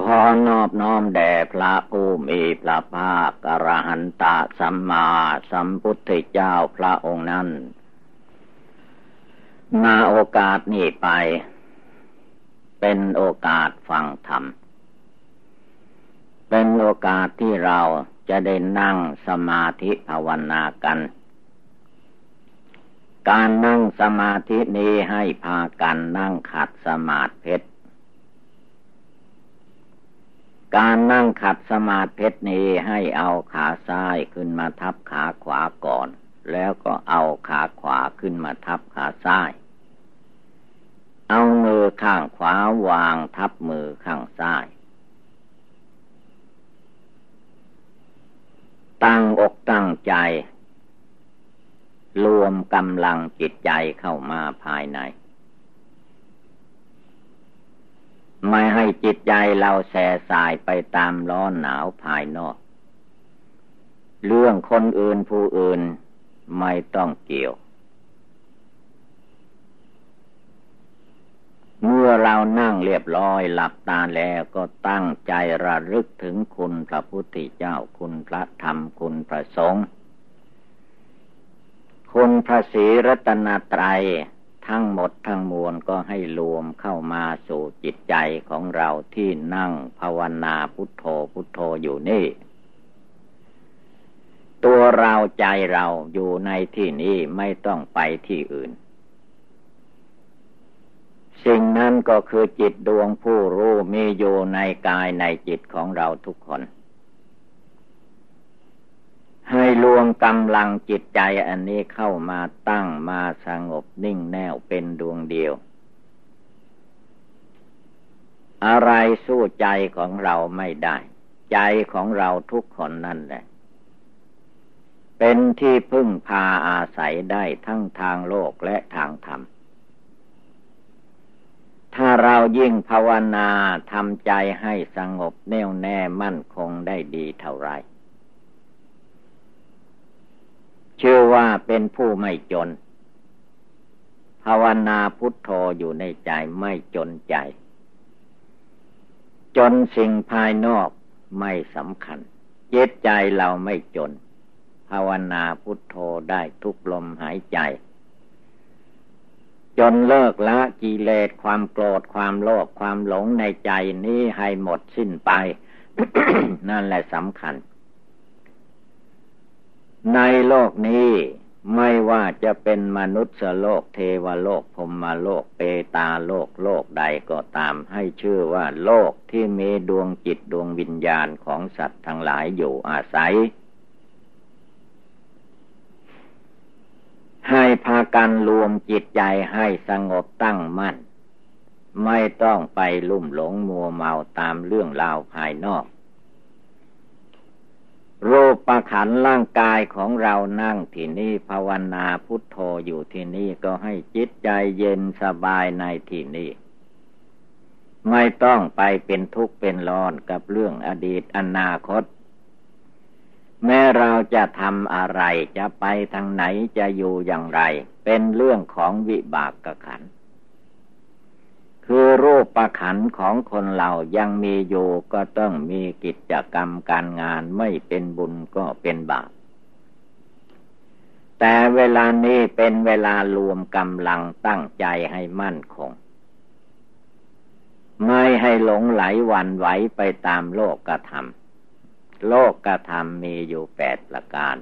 ขอนอบน้อมแด่พระผู้มีพระภาคอรหันตสัมมาสัมพุทธเจ้าพระองค์นั้นณโอกาสนี้ไปเป็นโอกาสฟังธรรมเป็นโอกาสที่เราจะได้นั่งสมาธิภาวนากันการนั่งสมาธินี้ให้พากันนั่งขัดสมาธิเพชรการนั่งขัดสมาธิเพชรนี้ให้เอาขาซ้ายขึ้นมาทับขาขวาก่อนแล้วก็เอาขาขวาขึ้นมาทับขาซ้ายเอามือข้างขวาวางทับมือข้างซ้ายตั้งอกตั้งใจรวมกำลังจิตใจเข้ามาภายในไม่ให้จิตใจเราแส่สายไปตามร้อนหนาวภายนอกเรื่องคนอื่นผู้อื่นไม่ต้องเกี่ยวเมื่อเรานั่งเรียบร้อยหลับตาแล้วก็ตั้งใจระลึกถึงคุณพระพุทธเจ้าคุณพระธรรมคุณพระสงฆ์คุณพระศรีรัตนตรัยทั้งหมดทั้งมวลก็ให้รวมเข้ามาสู่จิตใจของเราที่นั่งภาวนาพุทโธพุทโธอยู่นี่ตัวเราใจเราอยู่ในที่นี้ไม่ต้องไปที่อื่นสิ่งนั้นก็คือจิตดวงผู้รู้มีอยู่ในกายในจิตของเราทุกคนให้รวมกำลังจิตใจอันนี้เข้ามาตั้งมาสงบนิ่งแน่วเป็นดวงเดียวอะไรสู้ใจของเราไม่ได้ใจของเราทุกคนนั่นแหละเป็นที่พึ่งพาอาศัยได้ทั้งทางโลกและทางธรรมถ้าเรายิ่งภาวนาทำใจให้สงบแน่วแน่มั่นคงได้ดีเท่าไรเชื่อว่าเป็นผู้ไม่จนภาวนาพุทโธอยู่ในใจไม่จนใจจนสิ่งภายนอกไม่สำคัญจิตใจเราไม่จนภาวนาพุทโธได้ทุกลมหายใจจนเลิกละกิเลสความโกรธความโลภความหลงในใจนี้ให้หมดสิ้นไป นั่นแหละสำคัญในโลกนี้ไม่ว่าจะเป็นมนุษย์โลกเทวโลกพรหมโลกเปตาโลกโลกใดก็ตามให้ชื่อว่าโลกที่มีดวงจิตดวงวิญญาณของสัตว์ทั้งหลายอยู่อาศัยให้พากันรวมจิตใจให้สงบตั้งมั่นไม่ต้องไปลุ่มหลงมัวเมาตามเรื่องราวภายนอกรูปขันธ์ร่างกายของเรานั่งที่นี่ภาวนาพุทโธอยู่ที่นี่ก็ให้จิตใจเย็นสบายในที่นี่ไม่ต้องไปเป็นทุกข์เป็นร้อนกับเรื่องอดีตอนาคตแม้เราจะทำอะไรจะไปทางไหนจะอยู่อย่างไรเป็นเรื่องของวิบากขันธ์คือรูปขันธ์ของคนเรายังมีอยู่ก็ต้องมีกิจกรรมการงานไม่เป็นบุญก็เป็นบาป แต่เวลานี้เป็นเวลารวมกำลังตั้งใจให้มั่นคงไม่ให้หลงไหลหวั่นไหวไปตามโลกธรรมโลกธรรมมีอยู่8ประการ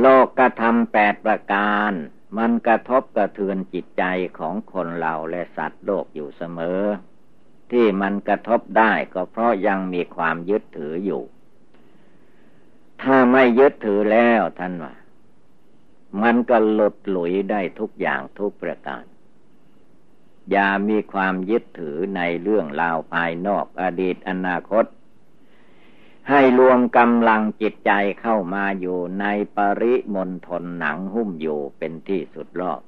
โลกธรรม8ประการมันกระทบกระเทือนจิตใจของคนเราและสัตว์โลกอยู่เสมอที่มันกระทบได้ก็เพราะยังมีความยึดถืออยู่ถ้าไม่ยึดถือแล้วท่านว่ามันก็หลุดหลุยได้ทุกอย่างทุกประการอย่ามีความยึดถือในเรื่องราวภายนอกอดีตอนาคตให้รวมกำลังจิตใจเข้ามาอยู่ในปริมณฑลหนังหุ้มอยู่เป็นที่สุดรอบ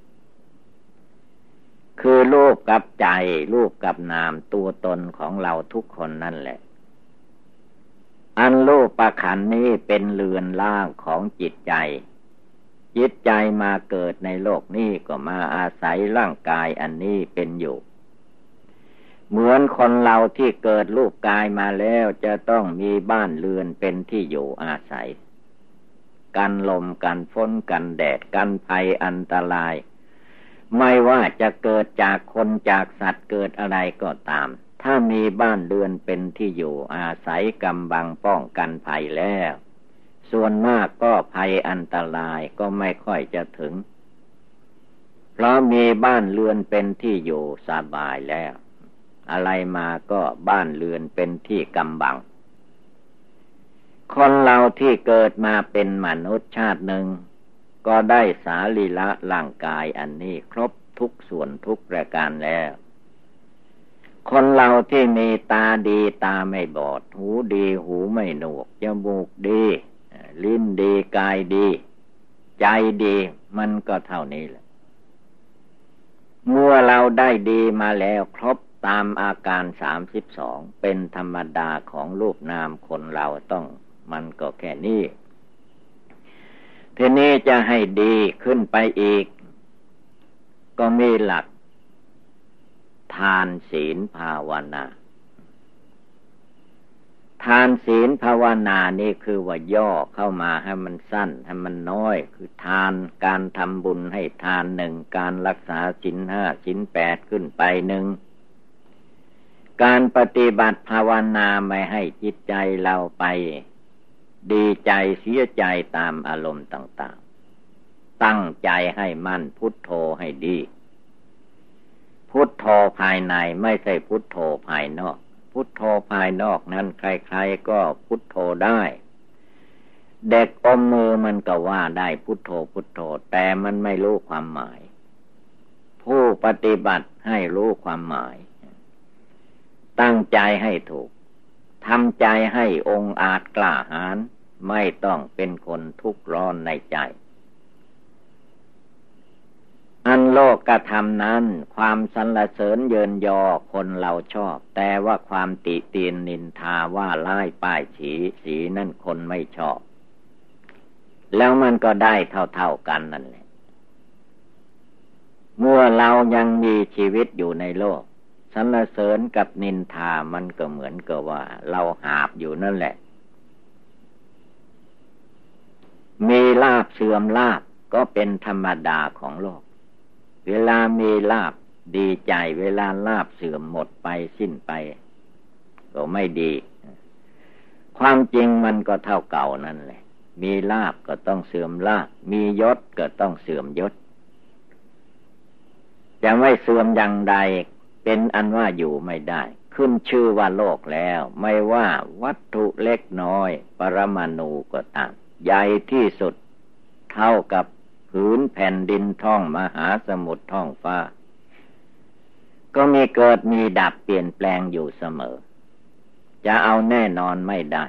คือรูปกับใจรูปกับนามตัวตนของเราทุกคนนั่นแหละอันรูปขันธ์นี้เป็นเรือนร่างของจิตใจจิตใจมาเกิดในโลกนี้ก็มาอาศัยร่างกายอันนี้เป็นอยู่เหมือนคนเราที่เกิดรูปกายมาแล้วจะต้องมีบ้านเรือนเป็นที่อยู่อาศัยกันลมกันฝนกันแดดกันภัยอันตรายไม่ว่าจะเกิดจากคนจากสัตว์เกิดอะไรก็ตามถ้ามีบ้านเรือนเป็นที่อยู่อาศัยกำบังป้องกันภัยแล้วส่วนมากก็ภัยอันตรายก็ไม่ค่อยจะถึงเพราะมีบ้านเรือนเป็นที่อยู่สบายแล้วอะไรมาก็บ้านเรือนเป็นที่กำบังคนเราที่เกิดมาเป็นมนุษย์ชาติหนึ่งก็ได้สรีระร่างกายอันนี้ครบทุกส่วนทุกประการแล้วคนเราที่มีตาดีตาไม่บอดหูดีหูไม่หนวกจมูกดีลิ้นดีกายดีใจดีมันก็เท่านี้แหละเมื่อเราได้ดีมาแล้วครบตามอาการ32เป็นธรรมดาของรูปนามคนเราต้องมันก็แค่นี้ทีนี้จะให้ดีขึ้นไปอีกก็มีหลักทานศีลภาวนาทานศีลภาวนานี่คือว่าย่อเข้ามาให้มันสั้นให้มันน้อยคือทานการทำบุญให้ทานหนึ่งการรักษาศีล5ศีล8ขึ้นไปหนึ่งการปฏิบัติภาวนาไม่ให้จิตใจเราไปดีใจเสียใจตามอารมณ์ต่างๆตั้งใจให้มั่นพุทโธให้ดีพุทโธภายในไม่ใช่พุทโธภายนอกพุทโธภายนอกนั้นใครๆก็พุทโธได้เด็กอมมือมันก็ว่าได้พุทโธพุทโธแต่มันไม่รู้ความหมายผู้ปฏิบัติให้รู้ความหมายตั้งใจให้ถูกทำใจให้องอาจกล้าหาญไม่ต้องเป็นคนทุกข์ร้อนในใจอันโลกกระทำนั้นความสรรเสริญเยินยอคนเราชอบแต่ว่าความติเตียนนินทาว่าร้ายป้ายสีนั่นคนไม่ชอบแล้วมันก็ได้เท่าๆกันนั่นแหละเมื่อเรายังมีชีวิตอยู่ในโลกสรรเสริญกับนินทามันก็เหมือนกับว่าเราหาบอยู่นั่นแหละมีลาภเสื่อมลาภก็เป็นธรรมดาของโลกเวลามีลาภดีใจเวลาลาภเสื่อมหมดไปสิ้นไปก็ไม่ดีความจริงมันก็เท่าเก่านั่นแหละมีลาภก็ต้องเสื่อมลาภมียศก็ต้องเสื่อมยศจะไม่เสื่อมอย่างใดเป็นอันว่าอยู่ไม่ได้ขึ้นชื่อว่าโลกแล้วไม่ว่าวัตถุเล็กน้อยปรมาณูก็ตามใหญ่ที่สุดเท่ากับผืนแผ่นดินท้องมหาสมุทรท้องฟ้าก็มีเกิดมีดับเปลี่ยนแปลงอยู่เสมอจะเอาแน่นอนไม่ได้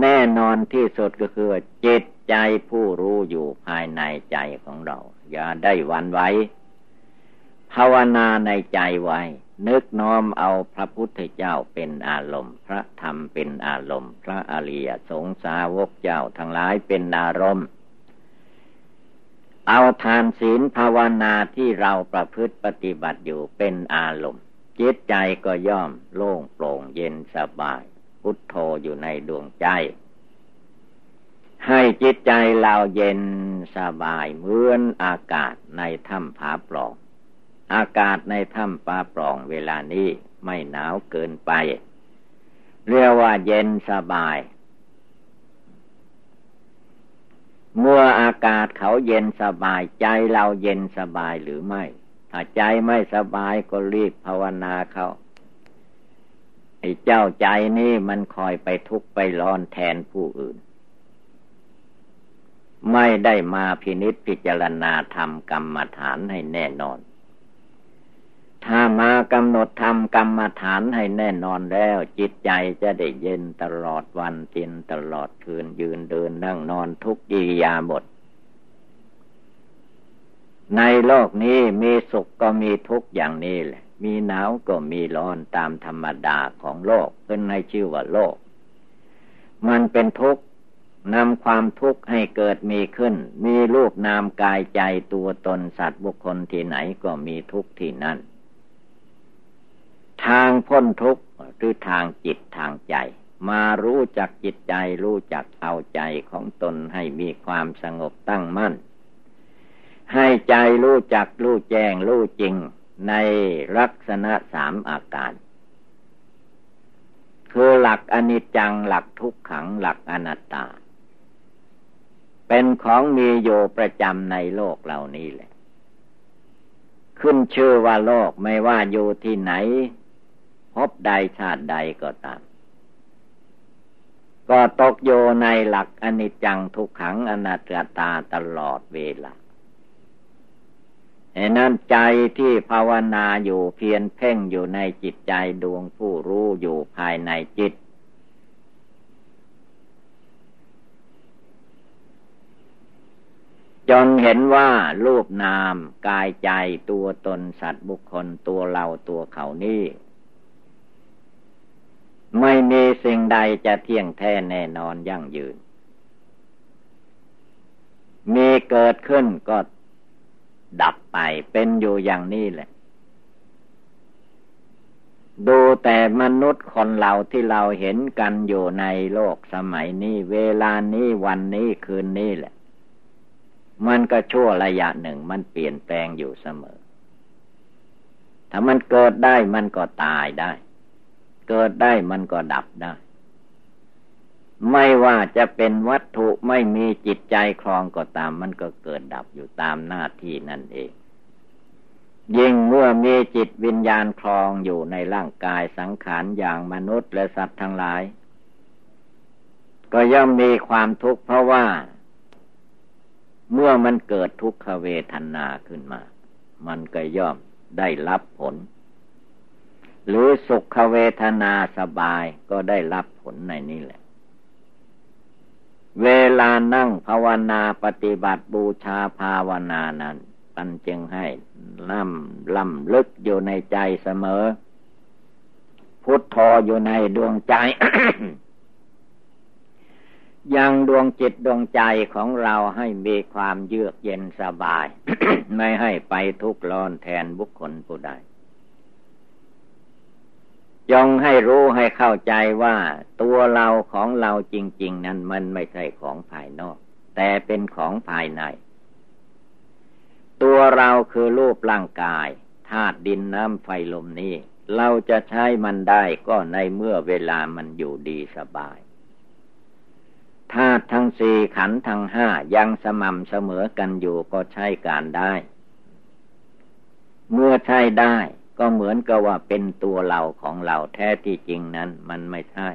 แน่นอนที่สุดก็คือจิตใจผู้รู้อยู่ภายในใจของเราอย่าได้หวั่นไหวภาวนาในใจไว้นึกน้อมเอาพระพุทธเจ้าเป็นอารมณ์พระธรรมเป็นอารมณ์พระอริยสงฆ์สาวกเจ้าทั้งหลายเป็นอารมณ์เอาทานศีลภาวนาที่เราประพฤติปฏิบัติอยู่เป็นอารมณ์จิตใจก็ย่อมโล่งโปร่งเย็นสบายพุทโธอยู่ในดวงใจ ให้จิตใจเราเย็นสบายเหมือนอากาศในถ้ำผาปล่องอากาศในถ้ำผาปล่องเวลานี้ไม่หนาวเกินไปเรียกว่าเย็นสบายเมื่ออากาศเขาเย็นสบายใจเราเย็นสบายหรือไม่ถ้าใจไม่สบายก็รีบภาวนาเขาไอ้เจ้าใจนี่มันคอยไปทุกข์ไปร้อนแทนผู้อื่นไม่ได้มาพินิจพิจารณาธรรมกรรมฐานให้แน่นอนถ้ามากำหนดธรรมกรรมฐานให้แน่นอนแล้วจิตใจจะได้เย็นตลอดวันเย็นตลอดคืนยืนเดินนั่งนอนทุกอิริยาบถในโลกนี้มีสุขก็มีทุกข์อย่างนี้แหละมีหนาวก็มีร้อนตามธรรมดาของโลกเพิ่นให้ชื่อว่าโลกมันเป็นทุกข์นำความทุกข์ให้เกิดมีขึ้นมีรูปนามกายใจตัวตนสัตว์บุคคลที่ไหนก็มีทุกข์ที่นั่นทางพ้นทุกข์คือทางจิตทางใจมารู้จักจิตใจรู้จักเอาใจของตนให้มีความสงบตั้งมั่นให้ใจรู้จักรู้แจ้งรู้จริงในลักษณะสามอาการคือหลักอนิจจังหลักทุกขังหลักอนัตตาเป็นของมีอยู่ประจำในโลกเหล่านี้แหละขึ้นชื่อว่าโลกไม่ว่าอยู่ที่ไหนพบใดชาติใดก็ตามก็ตกอยู่ในหลักอนิจจังทุกขังอนัตตาตลอดเวลานั่นใจที่ภาวนาอยู่เพียรเพ่งอยู่ในจิตใจดวงผู้รู้อยู่ภายในจิตจนเห็นว่ารูปนามกายใจตัวตนสัตว์บุคคลตัวเราตัวเขานี่ไม่มีสิ่งใดจะเที่ยงแท้แน่นอนยั่งยืนมีเกิดขึ้นก็ดับไปเป็นอยู่อย่างนี้แหละดูแต่มนุษย์คนเราที่เราเห็นกันอยู่ในโลกสมัยนี้เวลานี้วันนี้คืนนี้แหละมันก็ชั่วระยะหนึ่งมันเปลี่ยนแปลงอยู่เสมอถ้ามันเกิดได้มันก็ตายได้เกิดได้มันก็ดับได้ไม่ว่าจะเป็นวัตถุไม่มีจิตใจครองก็ตามมันก็เกิดดับอยู่ตามหน้าที่นั่นเองยิ่งเมื่อมีจิตวิญญาณครองอยู่ในร่างกายสังขารอย่างมนุษย์และสัตว์ทั้งหลายก็ย่อมมีความทุกข์เพราะว่าเมื่อมันเกิดทุกขเวทนาขึ้นมามันก็ย่อมได้รับผลหรือสุขเวทนาสบายก็ได้รับผลในนี้แหละเวลานั่งภาวนาปฏิบัติบูชาภาวนานั้นปันจึงให้ล่ำลึกอยู่ในใจเสมอพุทโธอยู่ในดวงใจ ยังดวงจิตดวงใจของเราให้มีความเยือกเย็นสบาย ไม่ให้ไปทุกข์ร้อนแทนบุคคลผู้ใดจงให้รู้ให้เข้าใจว่าตัวเราของเราจริงๆนั้นมันไม่ใช่ของภายนอกแต่เป็นของภายในตัวเราคือรูปร่างกายธาตุดินน้ำไฟลมนี้เราจะใช้มันได้ก็ในเมื่อเวลามันอยู่ดีสบายธาตุทั้งสี่ขันธ์ทั้งห้ายังสม่ำเสมอกันอยู่ก็ใช้การได้เมื่อใช้ได้ก็เหมือนกับว่าเป็นตัวเราของเราแท้ที่จริงนั้นมันไม่ใช่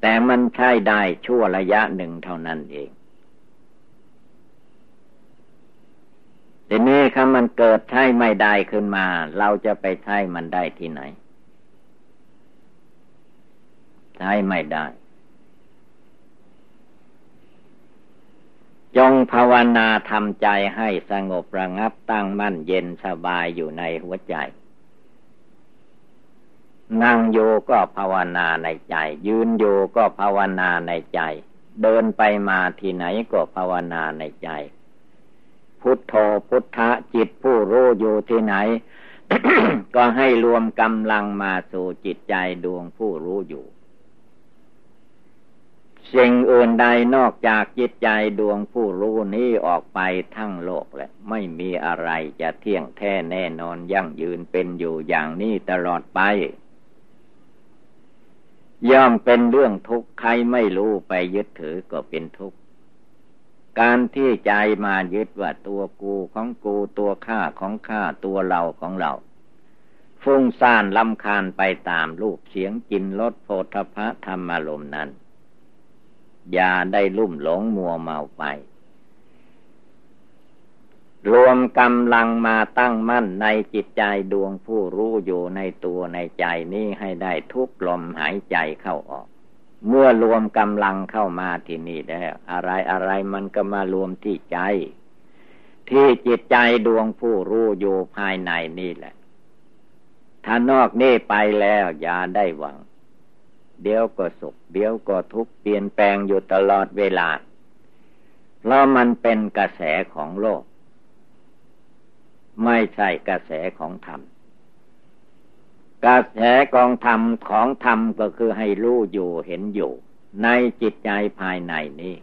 แต่มันใช่ได้ชั่วระยะหนึ่งเท่านั้นเองทีนี้ถ้ามันเกิดใช่ไม่ได้ขึ้นมาเราจะไปใช่มันได้ที่ไหนใช่ไม่ได้จงภาวนาทำใจให้สงบระงับตั้งมั่นเย็นสบายอยู่ในหัวใจนั่งโยก็ภาวนาในใจยืนโยก็ภาวนาในใจเดินไปมาที่ไหนก็ภาวนาในใจพุทโธพุทธะจิตผู้รู้อยู่ที่ไหน ก็ให้รวมกำลังมาสู่จิตใจดวงผู้รู้อยู่ สิ่งอื่นใดนอกจากจิตใจดวงผู้รู้นี้ออกไปทั้งโลกและไม่มีอะไรจะเที่ยงแท้แน่นอนยั่งยืนเป็นอยู่อย่างนี้ตลอดไปย่อมเป็นเรื่องทุกข์ใครไม่รู้ไปยึดถือก็เป็นทุกข์การที่ใจมายึดว่าตัวกูของกูตัวข้าของข้าตัวเราของเราฟุ้งซ่านรำคาญไปตามรูปเสียงกลิ่นรสโผฏฐัพพะธรรมารมณ์นั้นอย่าได้ลุ่มหลงมัวเมาไปรวมกำลังมาตั้งมั่นในจิตใจดวงผู้รู้อยู่ในตัวในใจนี้ให้ได้ทุกลมหายใจเข้าออกเมื่อรวมกำลังเข้ามาที่นี่แล้วอะไรอะไรมันก็มารวมที่ใจที่จิตใจดวงผู้รู้อยู่ภายในนี่แหละถ้านอกนี้ไปแล้วอย่าได้หวังเดี๋ยวก็สุขเดี๋ยวก็ทุกข์เปลี่ยนแปลงอยู่ตลอดเวลาเพราะมันเป็นกระแสของโลกไม่ใช่กระแสของธรรมกระแสของธรรมก็คือให้รู้อยู่เห็นอยู่ในจิตใจภายในนี้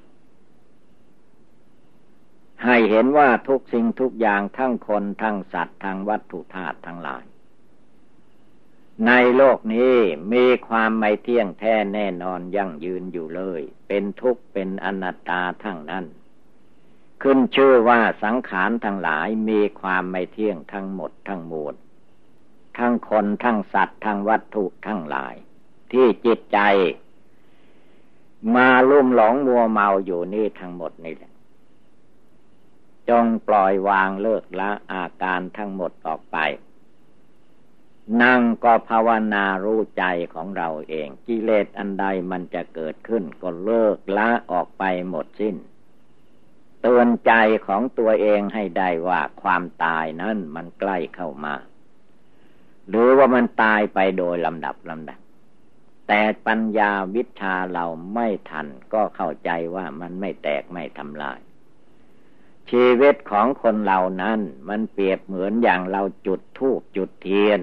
ให้เห็นว่าทุกสิ่งทุกอย่างทั้งคนทั้งสัตว์ทั้งวัตถุธาตุทั้งหลายในโลกนี้มีความไม่เที่ยงแท้แน่นอนยั่งยืนอยู่เลยเป็นทุกข์เป็นอนัตตาทั้งนั้นขึ้นชื่อว่าสังขารทั้งหลายมีความไม่เที่ยงทั้งหมดทั้งมวลทั้งคนทั้งสัตว์ทั้งวัตถุทั้งหลายที่จิตใจมาลุ่มหลงมัวเมาอยู่นี่ทั้งหมดนี่แหละจงปล่อยวางเลิกละอาการทั้งหมดออกไปนั่งก็ภาวนารู้ใจของเราเองกิเลสอันใดมันจะเกิดขึ้นก็เลิกละออกไปหมดสิ้นเตือนใจของตัวเองให้ได้ว่าความตายนั้นมันใกล้เข้ามาหรือว่ามันตายไปโดยลำดับแต่ปัญญาวิชาเราไม่ทันก็เข้าใจว่ามันไม่แตกไม่ทำลายชีวิตของคนเหล่านั้นมันเปรียบเหมือนอย่างเราจุดธูปจุดเทียน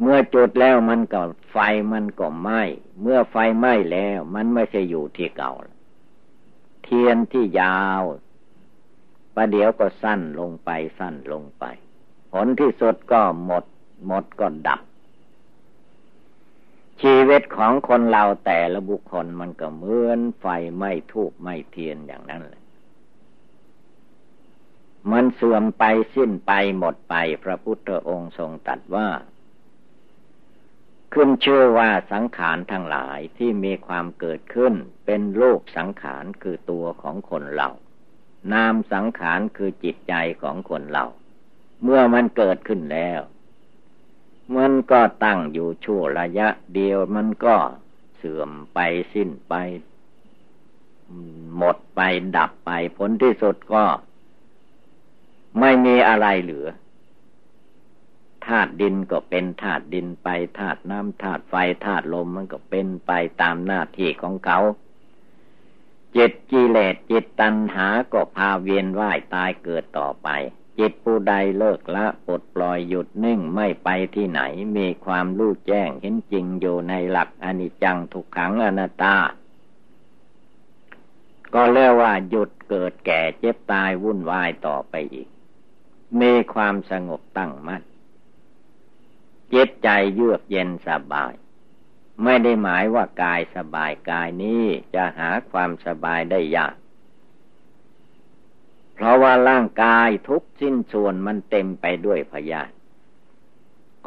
เมื่อจุดแล้วมันก็ไฟมันก็ไหม้เมื่อไฟไหม้แล้วมันไม่ใช่อยู่ที่เก่าเทียนที่ยาวประเดี๋ยวก็สั้นลงไปผลที่สุดก็หมดก็ดับชีวิตของคนเราแต่ละบุคคลมันก็เหมือนไฟไหม้ธูปไหม้เทียนอย่างนั้นเลยมันเสื่อมไปสิ้นไปหมดไปพระพุทธองค์ทรงตรัสว่าขึ้นชื่อว่าสังขารทั้งหลายที่มีความเกิดขึ้นเป็นรูปสังขารคือตัวของคนเรานามสังขารคือจิตใจของคนเราเมื่อมันเกิดขึ้นแล้วมันก็ตั้งอยู่ชั่วระยะเดียวมันก็เสื่อมไปสิ้นไปหมดไปดับไปผลที่สุดก็ไม่มีอะไรเหลือธาตุดินก็เป็นธาตุดินไปธาตุน้ำธาตุไฟธาตุลมมันก็เป็นไปตามหน้าที่ของเขาจิตกิเลสจิตตัณหาก็พาเวียนว่ายตายเกิดต่อไปจิตผู้ใดเลิกละปลดปล่อยหยุดนิ่งไม่ไปที่ไหนมีความรู้แจ้งเห็นจริงอยู่ในหลักอนิจจังทุกขังอนัตตาก็เรียกว่าหยุดเกิดแก่เจ็บตายวุ่นวายต่อไปอีกมีความสงบตั้งมั่นจิตใจเยือกเย็นสบายไม่ได้หมายว่ากายสบายกายนี้จะหาความสบายได้ยากเพราะว่าร่างกายทุกชิ้นส่วนมันเต็มไปด้วยพยาธิ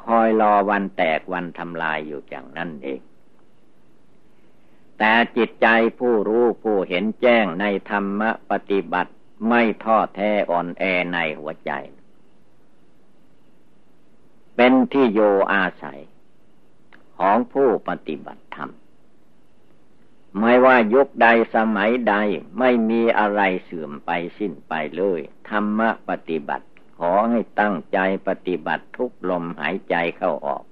คอยรอวันแตกวันทำลายอยู่อย่างนั้นเองแต่จิตใจผู้รู้ผู้เห็นแจ้งในธรรมปฏิบัติไม่ท้อแท้อ่อนแอในหัวใจเป็นที่โยอาศัยของผู้ปฏิบัติธรรมไม่ว่ายุคใดสมัยใดไม่มีอะไรเสื่อมไปสิ้นไปเลยธรรมปฏิบัติขอให้ตั้งใจปฏิบัติทุกลมหายใจเข้าออก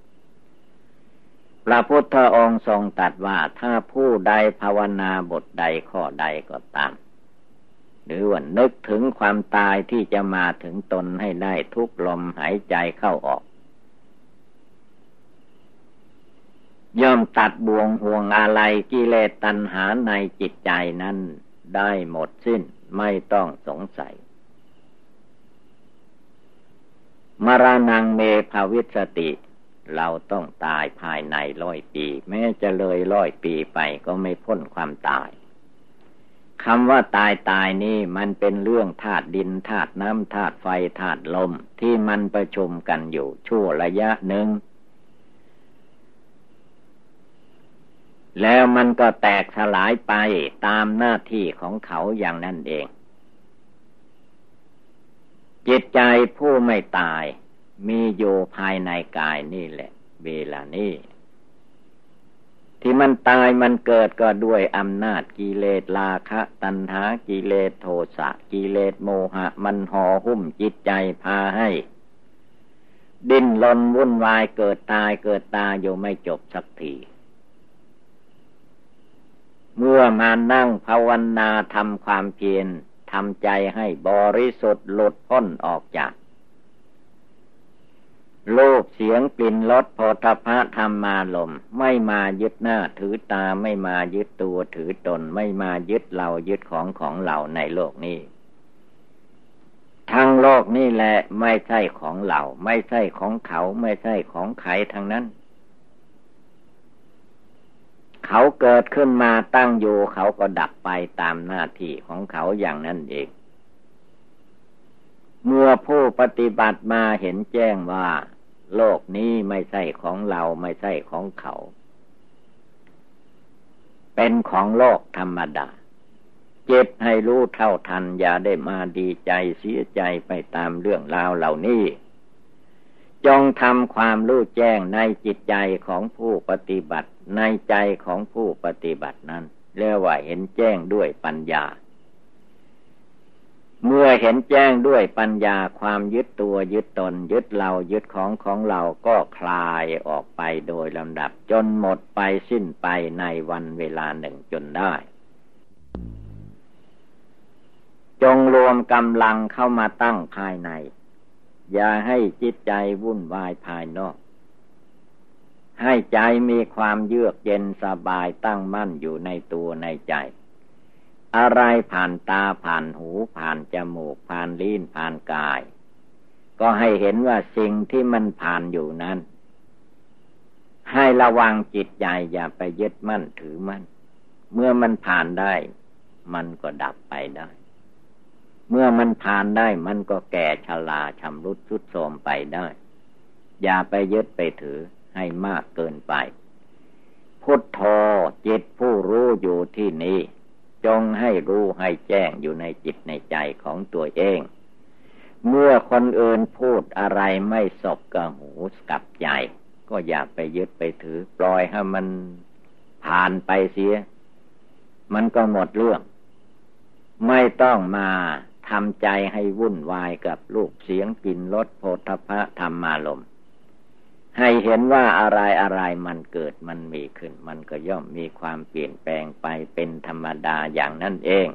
พระพุทธองค์ทรงตรัสว่าถ้าผู้ใดภาวนาบทใดข้อใดก็ตามหรือว่านึกถึงความตายที่จะมาถึงตนให้ได้ทุกลมหายใจเข้าออก ย่อมตัดบ่วงห่วงอะไรกิเลสตัณหาในจิตใจนั้นได้หมดสิ้นไม่ต้องสงสัยมรณังเมภวิสติเราต้องตายภายใน100 ปีแม้จะเลย100 ปีไปก็ไม่พ้นความตายคำว่าตายนี่มันเป็นเรื่องธาตุดินธาตุน้ำธาตุไฟธาตุลมที่มันประชุมกันอยู่ชั่วระยะหนึ่งแล้วมันก็แตกสลายไปตามหน้าที่ของเขาอย่างนั้นเองจิตใจผู้ไม่ตายมีอยู่ภายในกายนี่แหละเวลานี้ที่มันตายมันเกิดก็ด้วยอำนาจกิเลสราคะตัณหากิเลสโทสะกิเลสโมหะมันห่อหุ้มจิตใจพาให้ดิ้นรนวุ่นวายเกิดตายอยู่ไม่จบสักทีเมื่อมานั่งภาวนาทำความเพียรทำใจให้บริสุทธิ์หลุดพ้นออกจากโลภเสียงกลิ่นรสโผฏฐัพพะธรรมารมณ์ไม่มายึดหน้าถือตาไม่มายึดตัวถือตนไม่มายึดเรายึดของเราในโลกนี้ทั้งโลกนี้แหละไม่ใช่ของเราไม่ใช่ของเขาไม่ใช่ของใครทั้งนั้นเขาเกิดขึ้นมาตั้งอยู่เขาก็ดับไปตามหน้าที่ของเขาอย่างนั้นเองเมื่อผู้ปฏิบัติมาเห็นแจ้งว่าโลกนี้ไม่ใช่ของเราไม่ใช่ของเขาเป็นของโลกธรรมดาเจ็บให้รู้เท่าทันอย่าได้มาดีใจเสียใจไปตามเรื่องราวเหล่านี้จงทำความรู้แจ้งในจิตใจของผู้ปฏิบัติในใจของผู้ปฏิบัตินั้นเรียกว่าเห็นแจ้งด้วยปัญญาเมื่อเห็นแจ้งด้วยปัญญาความยึดตัวยึดตนยึดเรายึดของเราก็คลายออกไปโดยลำดับจนหมดไปสิ้นไปในวันเวลาหนึ่งจนได้จงรวมกำลังเข้ามาตั้งภายในอย่าให้จิตใจวุ่นวายภายนอกให้ใจมีความเยือกเย็นสบายตั้งมั่นอยู่ในตัวในใจอะไรผ่านตาผ่านหูผ่านจมูกผ่านลิ้นผ่านกายก็ให้เห็นว่าสิ่งที่มันผ่านอยู่นั้นให้ระวังจิตใจอย่าไปยึดมั่นถือมั่นเมื่อมันผ่านได้มันก็ดับไปได้เมื่อมันผ่านได้มันก็แก่ชราชำรุดทรุดโทรมไปได้อย่าไปยึดไปถือให้มากเกินไปพุทโธจิตผู้รู้อยู่ที่นี้จงให้รู้ให้แจ้งอยู่ในจิตในใจของตัวเองเมื่อคนอื่นพูดอะไรไม่สบกับหูกับใจก็อย่าไปยึดไปถือปล่อยให้มันผ่านไปเสียมันก็หมดเรื่องไม่ต้องมาทำใจให้วุ่นวายกับรูปเสียงกลิ่นรสโผฏฐัพพะธรรมารมณ์ให้เห็นว่าอะไรมันเกิดมันมีขึ้นมันก็ย่อมมีความเปลี่ยนแปลงไปเป็นธรรมดาอย่างนั้นเอง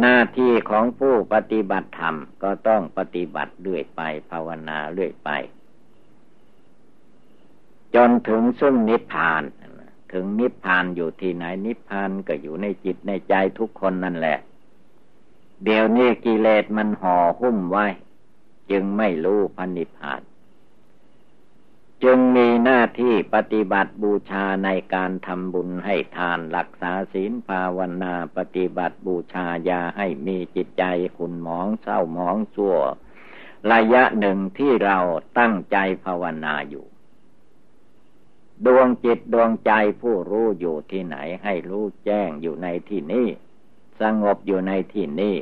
หน้าที่ของผู้ปฏิบัติธรรมก็ต้องปฏิบัติเรื่อยไปภาวนาเรื่อยไปจนถึงซึ่งนิพพานถึงนิพพานอยู่ที่ไหนนิพพานก็อยู่ในจิตในใจทุกคนนั่นแหละเดี๋ยวนี้กิเลสมันห่อหุ้มไว้จึงไม่รู้พระนิพพานจึงมีหน้าที่ปฏิบัติบูชาในการทำบุญให้ทานรักษาศีลภาวนาปฏิบัติบูชาอย่าให้มีจิตใจขุ่นหมองเศร้าหมองชั่วระยะหนึ่งที่เราตั้งใจภาวนาอยู่ดวงจิตดวงใจผู้รู้อยู่ที่ไหนให้รู้แจ้งอยู่ในที่นี้สงบอยู่ในที่นี้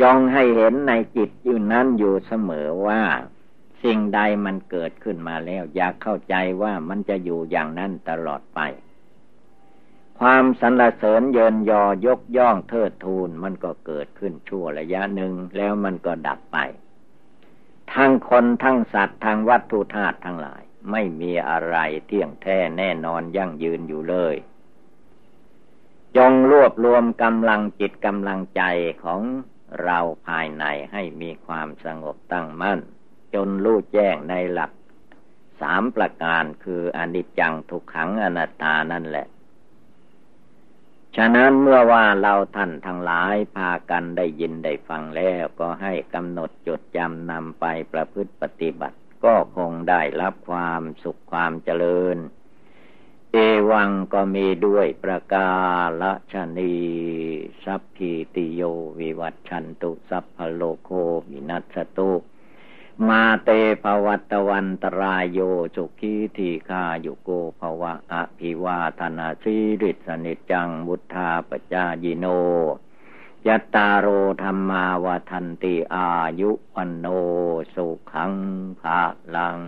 จงให้เห็นในจิตอยู่นั้นอยู่เสมอว่าสิ่งใดมันเกิดขึ้นมาแล้วอยากเข้าใจว่ามันจะอยู่อย่างนั้นตลอดไปความสรรเสริญเยินยอยกย่องเทิดทูนมันก็เกิดขึ้นชั่วระยะหนึ่งแล้วมันก็ดับไปทั้งคนทั้งสัตว์ทั้งวัตถุธาตุทั้งหลายไม่มีอะไรเที่ยงแท้แน่นอนยั่งยืนอยู่เลยจงรวบรวมกำลังจิตกำลังใจของเราภายในให้มีความสงบตั้งมั่นจนรู้แจ้งในหลัก สามประการคืออนิจจังทุกขังอนัตตานั่นแหละฉะนั้นเมื่อว่าเราท่านทั้งหลายพากันได้ยินได้ฟังแล้วก็ให้กำหนดจดจำนำไปประพฤติปฏิบัติก็คงได้รับความสุขความเจริญเอวังก็มีด้วยประกาศนีสัพพิติโยวิวัชชันตุสัพพโลโควินัสสตุมาเตภวัตวันตรายโยสุขีทีฆายุโกภวะอภิวาทนาสีริสนิจังบุทธาปจายิโนยัตตาโรธรรมาวทันติอายุวันโนสุขังภาลัง